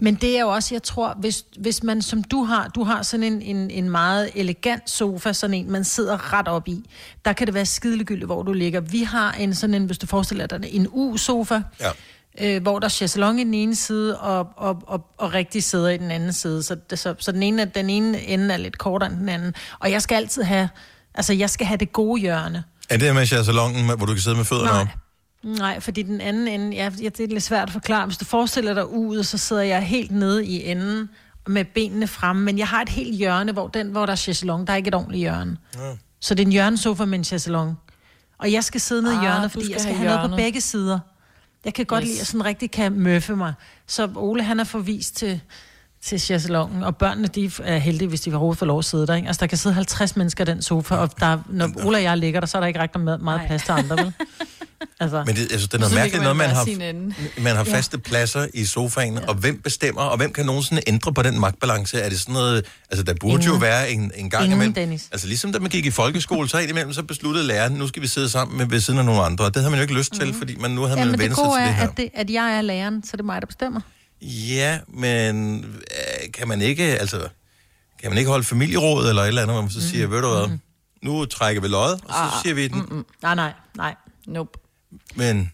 Men det er jo også, jeg tror, hvis, hvis man som du har, du har sådan en, en, en meget elegant sofa, sådan en, man sidder ret op i, der kan det være skidegyldigt, hvor du ligger. Vi har en sådan en, hvis du forestiller dig, en U-sofa, ja. Øh, hvor der er chaiselong i den ene side, og, og, og, og rigtig sæder i den anden side. Så, så, så den, ene, den ene ende er lidt kortere end den anden. Og jeg skal altid have, altså jeg skal have det gode hjørne. Er det med chaiselongen, hvor du kan sidde med fødderne Nej. op? Nej, fordi den anden ende, ja, det er lidt svært at forklare. Hvis du forestiller dig ud, så sidder jeg helt nede i enden med benene fremme. Men jeg har et helt hjørne, hvor, den, hvor der er chaiselong, der er ikke et ordentligt hjørne. Ja. Så det er en hjørnesofa med en chaiselong. Og jeg skal sidde nede ah, i hjørnet, fordi skal jeg skal have hjørnet. Noget på begge sider. Jeg kan godt yes. lide, at sådan rigtig kan møffe mig. Så Ole, han er forvist til, til chaiselongen, og børnene, de er heldige, hvis de overhovedet får lov at sidde der. Ikke? Altså, der kan sidde halvtreds mennesker i den sofa, og der, når Ole og jeg ligger der, så er der ikke rigtig meget Nej. plads til andre, vel? Altså. Men det, altså, det er noget mærkeligt, når man har, man har faste pladser i sofaen, ja. og hvem bestemmer, og hvem kan nogensinde ændre på den magtbalance? Er det sådan noget, altså der burde Ingen. jo være en, en gang Ingen, imellem. Dennis. Altså ligesom da man gik i folkeskole, så imellem så besluttede læreren, nu skal vi sidde sammen med ved siden af nogle andre, og det havde man jo ikke lyst til, mm-hmm. fordi man nu havde ja, man vendt sig til det her. Ja, men det gode er, at, det, at jeg er læreren, så det er mig, der bestemmer. Ja, men kan man ikke, altså, kan man ikke holde familieråd eller et eller andet, hvor man så siger, mm-hmm. ved du hvad, mm-hmm. nu trækker vi lod, og så ah, siger vi den. Mm-hmm. Nej, nej, nej, nope. Men...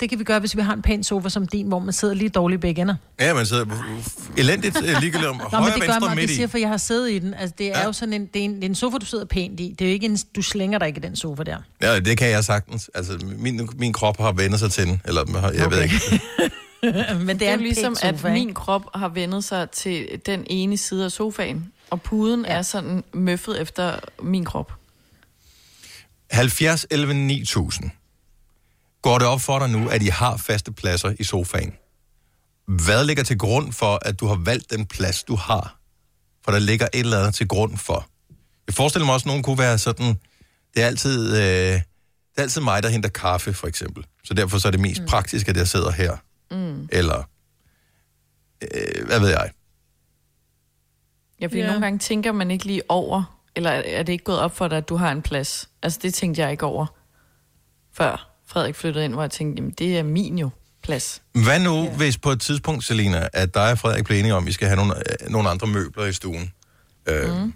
Det kan vi gøre, hvis vi har en pæn sofa som din, hvor man sidder lige dårligt begge ender. Ja, man sidder elendigt ligegyldigt om højre, venstre, midt i. Nå, men det gør mig, det siger, for jeg har siddet i den. Altså, det er ja. jo sådan en, det er en, det er en sofa, du sidder pænt i. Det er jo ikke en, du slænger dig ikke i den sofa der. Ja, det kan jeg sagtens. Altså, min, min krop har vendt sig til den. Eller, jeg okay. ved ikke. Men det, det er jo ligesom, sofa, at min krop har vendt sig til den ene side af sofaen. Og puden ja. er sådan møffet efter min krop. halvfjerds elleve ni tusind Går det op for dig nu, at I har faste pladser i sofaen? Hvad ligger til grund for, at du har valgt den plads, du har? For der ligger et eller andet til grund for. Jeg forestiller mig også, at nogen kunne være sådan, det er altid, øh, det er altid mig, der henter kaffe, for eksempel. Så derfor så er det mest mm. praktisk, at jeg sidder her. Mm. Eller, øh, hvad ved jeg? Ja, fordi yeah. nogle gange tænker man ikke lige over, eller er det ikke gået op for dig, at du har en plads? Altså, det tænkte jeg ikke over før Frederik flyttede ind, hvor jeg tænkte, jamen det er min jo plads. Hvad nu, ja. hvis på et tidspunkt, Selina, at dig og Frederik blev enige om, at vi skal have nogle, nogle andre møbler i stuen? Øh, mm.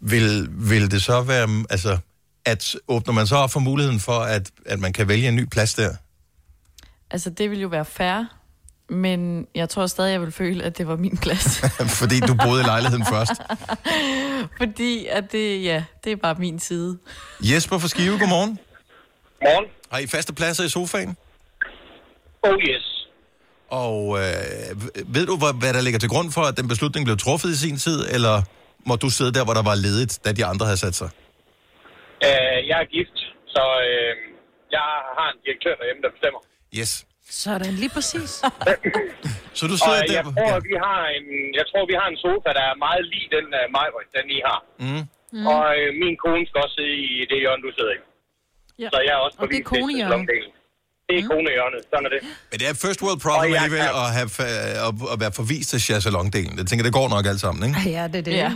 vil, vil det så være, altså, at åbner man så op for muligheden for, at, at man kan vælge en ny plads der? Altså, det ville jo være fair, men jeg tror stadig, jeg ville føle, at det var min plads. Fordi du boede i lejligheden først? Fordi, at det, ja, det er bare min side. Jesper fra Skive, godmorgen. Morgen. Har I faste pladser i sofaen? Oh yes. Og øh, ved du, hvad, hvad der ligger til grund for, at den beslutning blev truffet i sin tid, eller må du sidde der, hvor der var ledigt, da de andre havde sat sig? Uh, jeg er gift, så øh, jeg har en direktør derhjemme, der bestemmer. Yes. Sådan, lige præcis. Så du sidder og der... Jeg tror, ja. vi har en, jeg tror, vi har en sofa, der er meget lige den uh, Majbo, den I har. Mm. Mm. Og øh, min kone skal også sidde i det hjørne, du sidder i. Ja. Så jeg er også på det konehjørnet. Det er mm. konehjørnet, sådan er det. Men det er first world problem alligevel kan... at, have, at være forvist til chaiselongdelen. Jeg tænker, det går nok alt sammen, ikke? Ja, det er det. Ja.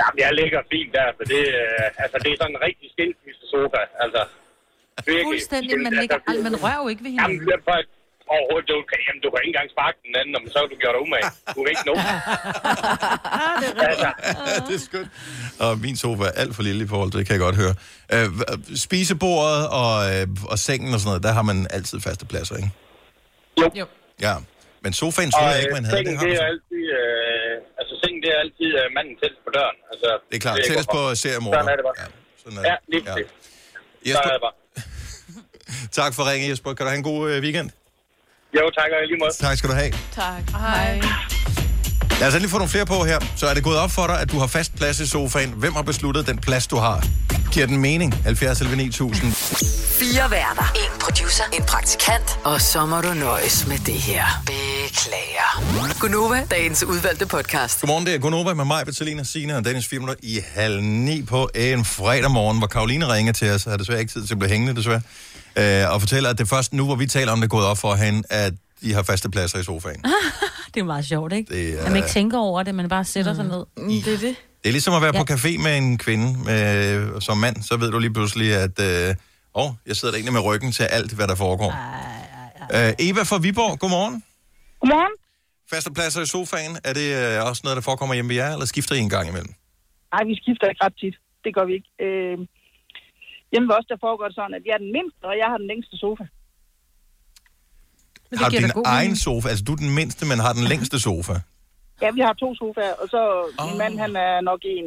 Jamen, jeg ligger fint der, for det, øh, altså, det er sådan en rigtig skilsmisse sofa. Altså, fuldstændig, man, ligger, altså, man rører jo ikke ved hinanden. Jamen, for, overhovedet, du kan, jamen, du kan ikke engang sparke den anden, men så kan du gøre dig umage. Du kan ikke nå. Altså. Ja, det er skønt. Og min sofa er alt for lille i forhold til, det kan jeg godt høre. Øh, spisebordet og, øh, og sengen og sådan noget, der har man altid faste pladser, ikke? Jo. jo. Ja, men sofaen tror jeg ikke, man havde. Sengen, det, det er altid, øh, altså sengen, det er altid øh, manden tættest på døren. Altså, det er klart, det er tættest på seriemorder. Sådan er det bare. Ja, sådan er det. Ja, lige ja. det. Jesper, sådan er det bare. Tak for ringen, Jesper. Kan du have en god øh, weekend? Jo, tak og lige måde. Tak skal du have. Tak. Hej. Lad os lige få nogle flere på her. Så er det gået op for dig, at du har fast plads i sofaen. Hvem har besluttet den plads, du har? Giver den mening? halvfjerds elleve ni tusind Fire værter. En producer. En praktikant. Og så må du nøjes med det her. Beklager. Gunova, dagens udvalgte podcast. Godmorgen, det er Gunova med mig, Betalina Signe og Dennis fire minutter i halv ni på en fredag morgen, hvor Karoline ringer til os, og har desværre ikke tid til at blive hængende, desværre, øh, og fortæller, at det først nu, hvor vi taler om det, er gået op for hende, at de har faste pladser i sofaen. Det er meget sjovt, ikke? Det er... At man ikke tænker over det, man bare sætter mm. sig ned. Mm, det er det. Det er ligesom at være ja. på café med en kvinde med, som mand, så ved du lige pludselig, at øh, åh, jeg sidder der egentlig med ryggen til alt, hvad der foregår. Ej, ej, ej. Øh, Eva fra Viborg, godmorgen. Godmorgen. Faste pladser i sofaen, er det øh, også noget, der forekommer hjemme ved jer, eller skifter I en gang imellem? Nej, vi skifter ikke ret tit. Det gør vi ikke. Øh, hjemme ved os, der foregår det sådan, at jeg er den mindste, og jeg har den længste sofa. Men har du din egen sofa? Altså, du er den mindste, men har den længste sofa? Ja, vi har to sofaer, og så oh. min mand, han er nok en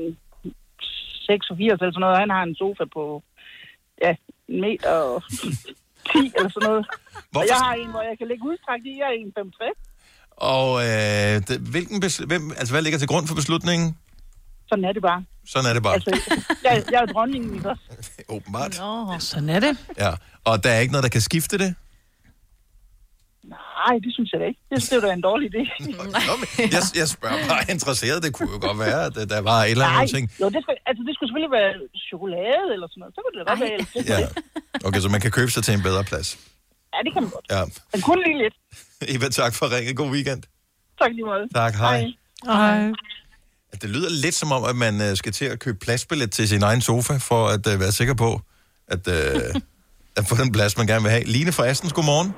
seksogfirs eller sådan noget, han har en sofa på, ja, en meter og ti eller sådan noget. Hvorfor? Og jeg har en, hvor jeg kan ligge udstrakt i, jeg er en femogtres. Og øh, det, hvilken besl- hvem, altså, hvad ligger til grund for beslutningen? Sådan er det bare. Sådan er det bare. Altså, jeg, jeg er dronningen i det også. Åbenbart. Nå, sådan er det. Ja, og der er ikke noget, der kan skifte det? Nej, det synes jeg da ikke. Jeg synes, det er en dårlig idé. Nå, nå, jeg, jeg spørger bare interesseret. Det kunne jo godt være, at der var et eller andet ting. Nej, jo, det skulle, altså, det skulle selvfølgelig være chokolade eller sådan noget. Så kunne det da være det. Ja. Okay, så man kan købe sig til en bedre plads. Ja, det kan man godt. Ja. Men kun lige lidt. Eva, tak for at ringe. God weekend. Tak lige meget. Tak, hej. Hej. Hej. Det lyder lidt som om, at man skal til at købe pladsbillet til sin egen sofa, for at uh, være sikker på, at, uh, at få den plads, man gerne vil have. Line fra Astens, godmorgen.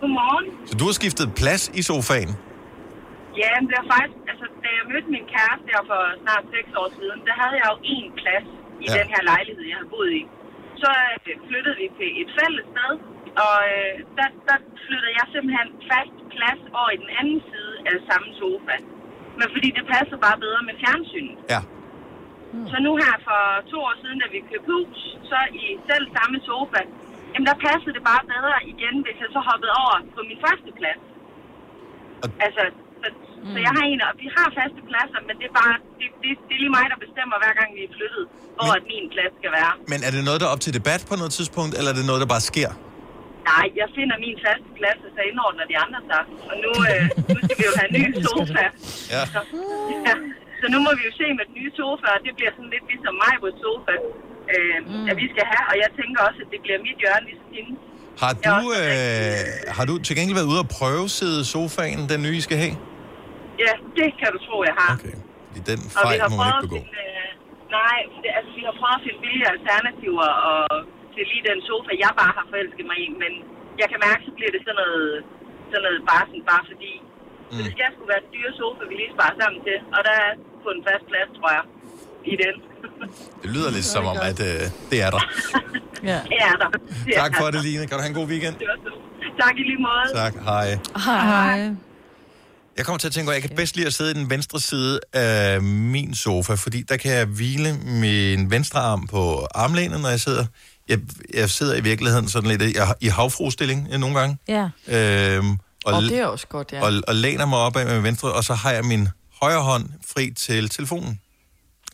Godmorgen. Så du har skiftet plads i sofaen? Ja, men det var faktisk... Altså, da jeg mødte min kæreste der for snart seks år siden, der havde jeg jo én plads i ja. den her lejlighed, jeg havde boet i. Så øh, flyttede vi til et fælles sted, og øh, der, der flyttede jeg simpelthen fast plads over i den anden side af samme sofa. Men fordi det passer bare bedre med fjernsynet. Ja. Hmm. Så nu her for to år siden, da vi købte hus, så i selv samme sofa... Jamen, der passede det bare bedre igen, hvis jeg så hoppede over på min første plads. Og... Altså, så, mm. så jeg har en, og vi har faste pladser, men det er bare, det, det, det er lige mig, der bestemmer, hver gang vi er flyttet, hvor men... at min plads skal være. Men er det noget, der er op til debat på noget tidspunkt, eller er det noget, der bare sker? Nej, jeg finder min faste plads, og så indordner de andre sig. Og nu, øh, nu skal vi jo have en ny sofa. Ja. Så, ja. Så nu må vi jo se med den nye sofa, og det bliver sådan lidt ligesom Majbos sofa. Øh, mm. at vi skal have, og jeg tænker også, at det bliver mit hjørne ligesom hende. Har du, også, øh, har du til gengæld været ude og prøvesæde sofaen, den nye, I skal have? Ja, det kan du tro, jeg har. Okay, det er den fejl, må man ikke begå. Finde, øh, nej, det, altså vi har prøvet at finde billige alternativer, og til lige den sofa, jeg bare har forelsket mig i, men jeg kan mærke, så bliver det sådan noget, sådan noget bare, sådan, bare fordi, mm. det skal sgu være en dyre sofa, vi lige sparer sammen til, og der er på en fast plads, tror jeg, i den. Det lyder lidt som om, at øh, det er der. Ja. Det er der. Det er tak for det, Line. Kan du have en god weekend? Tak i lige måde. Tak. Hej. Hej. Jeg kommer til at tænke, at jeg kan bedst lide at sidde i den venstre side af min sofa, fordi der kan jeg hvile min venstre arm på armlænet, når jeg sidder. Jeg, jeg sidder i virkeligheden sådan lidt i, i havfruestilling nogle gange. Ja. Øhm, og, og det er også godt, ja. Og, og læner mig op af min venstre, og så har jeg min højre hånd fri til telefonen.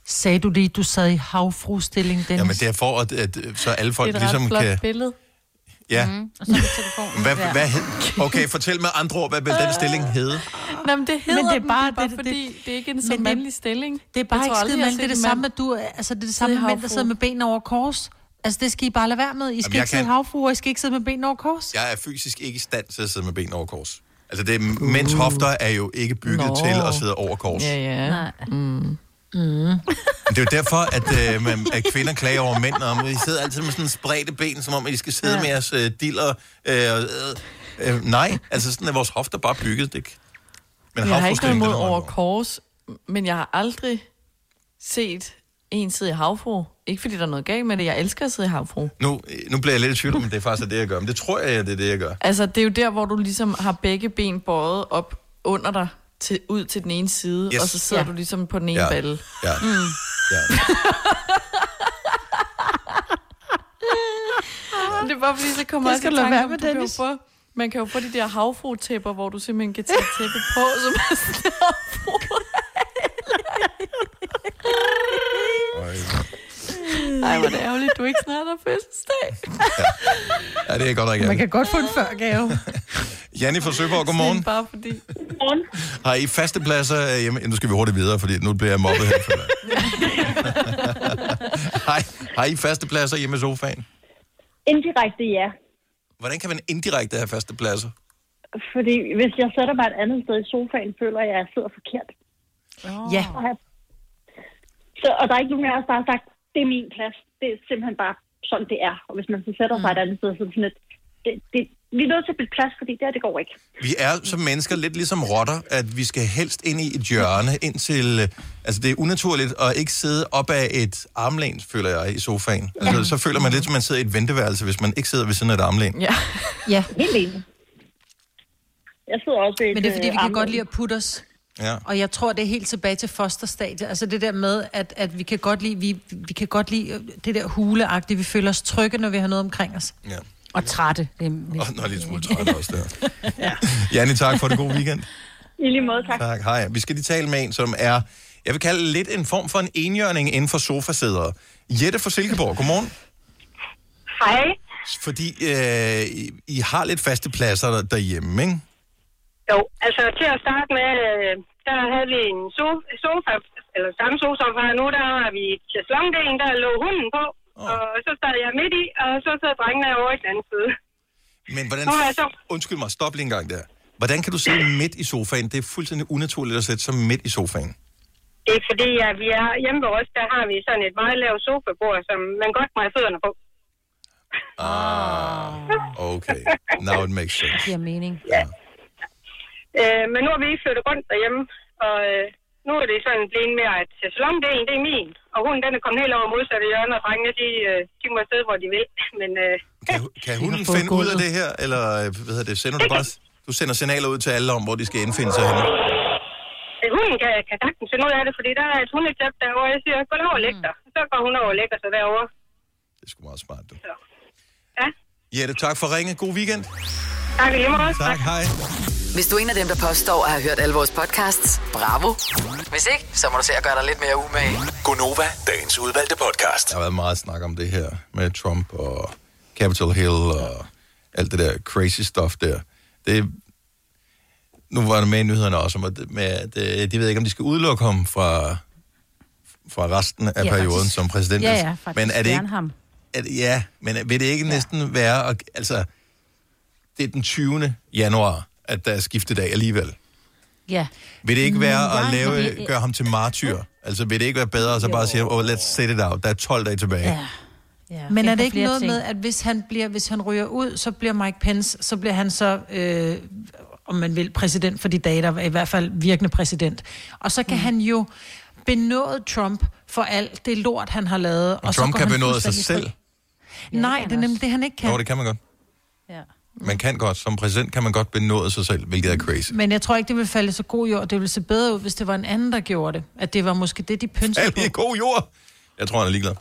Sagde du det, du sad i havfruestilling, Dennis? Jamen, det er for, at, at så alle folk ligesom kan... Det er et ret flot billede. Ja. Mm-hmm. Og så med telefonen. Hvad, hvad hed... Okay, fortæl mig andre ord, hvad den stilling hed. Nå, men det hedder men det er bare, den, det, det, fordi det, det er ikke en så mandlig stilling. Det er bare jeg ikke skide mandligt. Det er det samme, at du... Altså, det er det samme mænd, der sidder med benene over kors. Altså, det skal I bare lade være med. I skal jamen, ikke sidde i havfruer, I skal ikke sidde med benene over kors. Jeg er fysisk ikke i stand til at sidde med benene over kors. Altså, det er, mænds hofter er jo ikke bygget Nå. til at sidde over kors. Ja, ja. Nej. Mm. Mm. Det er jo derfor, at, øh, man, at kvinder klager over mænd, og de sidder altid med sådan spredte ben, som om at de skal sidde ja. med jeres øh, diller. Øh, øh, øh, nej, altså sådan er vores hofter bare bygget. Det. Men jeg har ikke noget imod over kors, men jeg har aldrig set en sidde i havfru. Ikke fordi der er noget galt med det, jeg elsker at sidde i havfru. Nu, nu bliver jeg lidt i tvivl, men det er faktisk det, jeg gør. Men det tror jeg, det er det, jeg gør. Altså, det er jo der, hvor du ligesom har begge ben bøjet op under dig. Til, ud til den ene side, yes. og så sidder ja. du ligesom på den ene ja. balle. Ja. Mm. Ja. Det er bare fordi, så kommer jeg også at tanke, med du Dennis. Kan på, man kan jo få de der havfru-tæpper, hvor du simpelthen kan tage tæppet på, som er sådan havfru. Ej, hvor er det ærgerligt, du ikke snart har fødselsdag. Ja. Ja, det er godt, at jeg gerne. Man kan godt få en førgave. Janni fra Søborg, godmorgen. Det er bare fordi. Godmorgen. Har I faste pladser hjemme? Nu skal vi hurtigt videre, fordi nu bliver jeg mobbet her. Hej. Har I faste pladser hjemme i sofaen? Indirekte, ja. Hvordan kan man indirekte have faste pladser? Fordi hvis jeg sætter mig et andet sted i sofaen, føler jeg, at jeg sidder forkert. Oh. Ja. Så, og der er ikke nogen af os, der har sagt, det er min plads. Det er simpelthen bare sådan, det er. Og hvis man så sætter sig mm. et andet sted, så er det sådan et... Det, det, vi er nødt til at blive plads, fordi det her, det går ikke. Vi er som mennesker lidt ligesom rotter, at vi skal helst ind i et hjørne, indtil... Altså, det er unaturligt at ikke sidde op af et armlæn, føler jeg, i sofaen. Altså, ja. Så føler man lidt, som man sidder i et venteværelse, hvis man ikke sidder ved siden af et armlæn. Ja, ja. Helt enig. Jeg sidder også ved et armlæn. Men det er, fordi vi kan godt lide at putte os... Ja. Og jeg tror, det er helt tilbage til fosterstadiet. Altså det der med, at, at vi kan godt lide, vi, vi kan godt lide det der huleagtige. Vi føler os trygge, når vi har noget omkring os. Ja. Og trætte. Det er lidt... Og når lidt smule trætte også der. Ja. Janni, tak for det, god weekend. I lige måde, tak. Tak, hej. Vi skal lige tale med en, som er, jeg vil kalde lidt en form for en enhjørning inden for sofasædere. Jette fra Silkeborg, godmorgen. Hej. Fordi øh, I har lidt faste pladser derhjemme, ikke? Jo, altså til at starte med, der havde vi en sofa, sofa eller samme sofa fra nu, der har vi chaiselongdelen, der lå hunden på, oh. og så sad jeg midt i, og så sad drengene over i den anden side. Men hvordan, så... undskyld mig, stop lige en gang der. Hvordan kan du sidde midt i sofaen? Det er fuldstændig unaturligt at sætte sig midt i sofaen. Det er fordi, at vi er hjemme ved os, der har vi sådan et meget lavt sofabord, som man godt må have fødderne på. Ah, okay. Now it makes sense. Det giver mening. Ja. Øh, men nu har vi ikke flyttet rundt derhjemme, og øh, nu er det sådan blevet mere, at salondelen, det er min, og hun den er kommet helt over modsatte hjørne, og drengene, de, de må sidde, hvor de vil. Men, øh, kan, kan hun finde ud af det her, eller hvad hedder det, sender du bare, du sender signaler ud til alle om, hvor de skal indfinde sig henne? Hun kan, kan sagtens finde ud af det, fordi der er et hundeklap derovre, jeg siger, gå over og læg dig. Så går hun over og lægger sig derovre. Det er sgu meget smart, du. Så. Ja. Jette, tak for ringe. God weekend. Tak, hjemme også. Tak, hej. Hvis du er en af dem, der påstår at have hørt alle vores podcasts, bravo. Hvis ikke, så må du se at gøre dig lidt mere umage. Gonova, dagens udvalgte podcast. Der har været meget snak om det her med Trump og Capitol Hill og alt det der crazy stuff der. Det, nu var det med i nyhederne også, med, at de ved ikke, om de skal udelukke ham fra, fra resten af ja, perioden faktisk. Som præsident. Ja, ja, faktisk. Men er det ikke, ham. Er det, ja, men vil det ikke ja. Næsten være... At, altså, det er den tyvende januar. At der er skiftedag alligevel. Ja. Vil det ikke være at lave, gøre ham til martyr? Altså vil det ikke være bedre at så bare sige, oh, let's set it out, der er tolv dage tilbage? Ja. Ja. Men er det ikke noget ting. Med, at hvis han, bliver, hvis han ryger ud, så bliver Mike Pence, så bliver han så, øh, om man vil, præsident for de dage, der er i hvert fald virkende præsident. Og så kan mm. han jo benåde Trump for alt det lort, han har lavet. Og, og Trump så kan benåde sig selv? Ja, nej, det, det er nemlig det, han ikke kan. Nå, det kan man godt. Ja. Man kan godt. Som præsident kan man godt benåde sig selv, hvilket er crazy. Men jeg tror ikke, det ville falde så god jord. Det ville se bedre ud, hvis det var en anden, der gjorde det. At det var måske det, de pyntede på. Det er god jord! Jeg tror, han er ligeglad.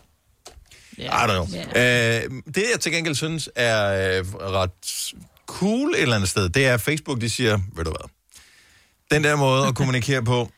Yeah. I don't know. Yeah. Øh, det, jeg til gengæld synes, er ret cool et eller andet sted, det er Facebook, de siger, ved du hvad, den der måde at kommunikere på,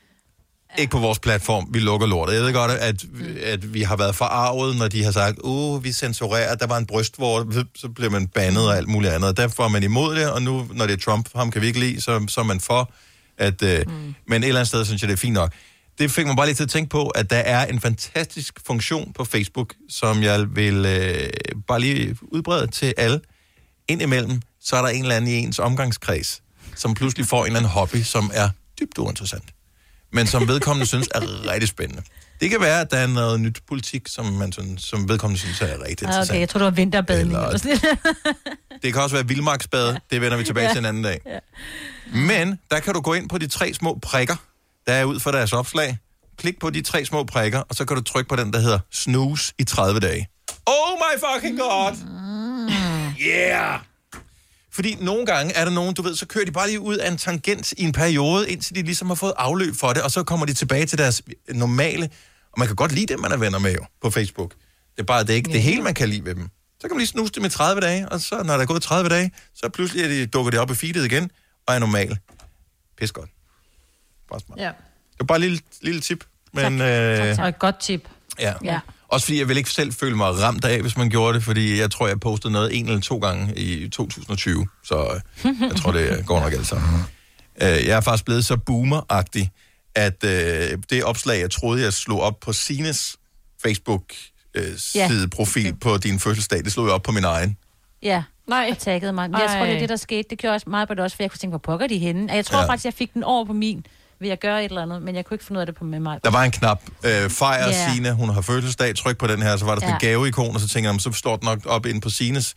ikke på vores platform, vi lukker lortet. Jeg ved godt, at, at vi har været forarvet, når de har sagt, uh, vi censurerer, der var en brystvort, så bliver man bandet og alt muligt andet. Derfor er man imod det, og nu, når det er Trump, ham kan vi ikke lide, så, så er man for. At, uh, mm. Men et eller andet sted, synes jeg, det er fint nok. Det fik mig bare lige til at tænke på, at der er en fantastisk funktion på Facebook, som jeg vil uh, bare lige udbrede til alle. Indimellem, så er der en eller anden i ens omgangskreds, som pludselig får en eller anden hobby, som er dybt uinteressant. Men som vedkommende synes er rigtig spændende. Det kan være, at der er noget nyt politik, som, man synes, som vedkommende synes er rigtig interessant. Okay, jeg tror, det var vinterbadning. Eller... Det kan også være vildmarksbade. Det vender vi tilbage ja. Til en anden dag. Ja. Men der kan du gå ind på de tre små prikker, der er ud for deres opslag. Klik på de tre små prikker, og så kan du trykke på den, der hedder snooze i tredive dage. Oh my fucking god! Yeah! Fordi nogle gange er der nogen, du ved, så kører de bare lige ud af en tangent i en periode, indtil de ligesom har fået afløb for det, og så kommer de tilbage til deres normale, og man kan godt lide det, man er venner med jo, på Facebook. Det er bare, det er ikke yeah. det hele, man kan lide ved dem. Så kan man lige snuse det med tredive dage, og så når der er gået tredive dage, så pludselig er de, dukker det op i feedet igen, og er normal. Pis godt. Bare smart. Yeah. Det var bare et lille, lille tip. Men, tak. Øh... tak, tak. Og et godt tip. Ja. Ja. Også fordi jeg vil ikke selv føle mig ramt af, hvis man gjorde det, fordi jeg tror, jeg postede noget en eller to gange i to tusind og tyve. Så jeg tror, det går nok alt sammen. Jeg er faktisk blevet så boomer-agtig, at det opslag, jeg troede, jeg slog op på Sines Facebook-sideprofil yeah. på din fødselsdag, det slog jeg op på min egen. Ja. Yeah. Nej. Og taggede mig. Jeg tror, det er det, der skete. Det gjorde også meget på det også, for jeg kunne tænke, hvor pokker de henne? Og jeg tror ja. faktisk, jeg fik den over på min, ved at gøre et eller andet, men jeg kunne ikke finde ud af det på med mig. Der var en knap. Øh, Fejr yeah. Signe, hun har fødselsdag. Tryk på den her, så var der sådan ja. en gaveikon, og så tænker jeg, så står den nok op inde på Sines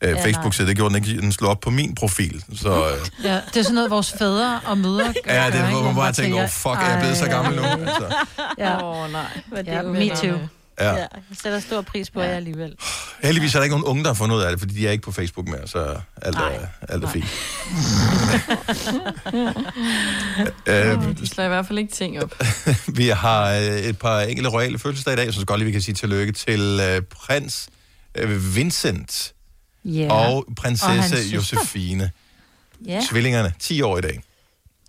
øh, ja, Facebook-side. Det gjorde den ikke. Den slog op på min profil. Så, øh. ja, det er sådan noget, vores fædre og mødre gør. Ja, det er, hvor man bare tænker, åh, oh, fuck, ej, er jeg blevet så gammel nu? Altså. Ja, oh, nej. Hvad ja, me too. Ja. Ja, jeg sætter stor pris på jer ja. alligevel. Heldigvis er der ikke nogen unge, der har fundet ud af det, fordi de er ikke på Facebook mere, så alt er, alt er fint. øh, de slår i hvert fald ikke ting op. Vi har et par enkelte royale fødselsdage i dag, så godt lige vi kan sige tillykke til uh, prins uh, Vincent yeah. og prinsesse og Josefine. Yeah. Tvillingerne, ti år i dag.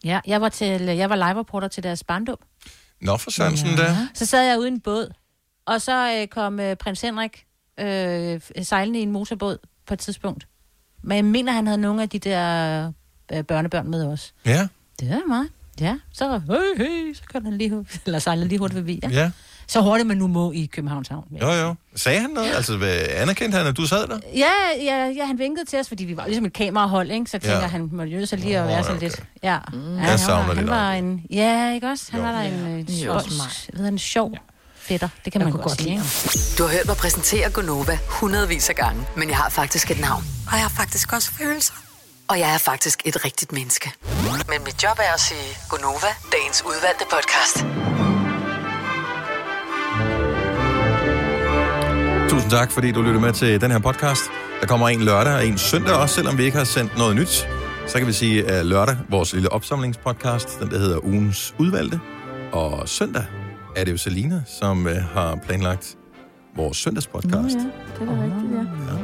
Ja, jeg var, til, jeg var live-reporter til deres barndåb. Nå, for Sørensen ja. da. Så sad jeg ude i en båd. Og så øh, kom øh, prins Henrik øh, sejlende i en motorbåd på et tidspunkt. Men jeg mener, han havde nogle af de der øh, børnebørn med også. Ja. Det var meget. Ja. Så, hey, hey, så kørte han lige hurtigt. Eller sejlede lige hurtigt forbi. Ja. Ja. Så hurtigt man nu må i Københavns Havn. Jo, jo. Sagde han noget? Altså, anerkendte han, at du sad der? Ja, ja, ja, han vinkede til os, fordi vi var ligesom et kamerahold, ikke? Så tænker ja. han, må jo så lige at oh, være sådan okay. lidt... Ja, mm. ja han, var, han var en... Ja, ikke også? Han jo. var der en, ja. en, en, en sjov... Ja. Det kan jeg man godt lide. Du har hørt mig præsentere Gonova hundredvis af gange, men jeg har faktisk et navn. Og jeg har faktisk også følelser. Og jeg er faktisk et rigtigt menneske. Men mit job er at sige Gonova, dagens udvalgte podcast. Tusind tak, fordi du lyttede med til den her podcast. Der kommer en lørdag og en søndag også, selvom vi ikke har sendt noget nyt. Så kan vi sige lørdag, vores lille opsamlingspodcast, den der hedder Ugens Udvalgte. Og søndag er det jo Selina, som øh, har planlagt vores søndagspodcast. Mm, ja, det var oh, rigtigt, ja. ja.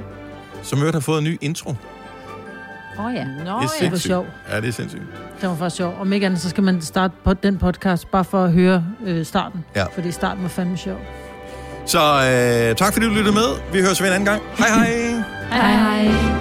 Som jo har fået en ny intro. Åh oh, ja. Nå, det er sindssygt. Det var sjov. Ja, det er sindssygt. Det var faktisk sjov. Om ikke andet, så skal man starte på den podcast, bare for at høre øh, starten. Ja. Fordi starten var fandme sjov. Så øh, tak fordi du lyttede med. Vi høres ved en anden gang. Hej hej. Hej hej.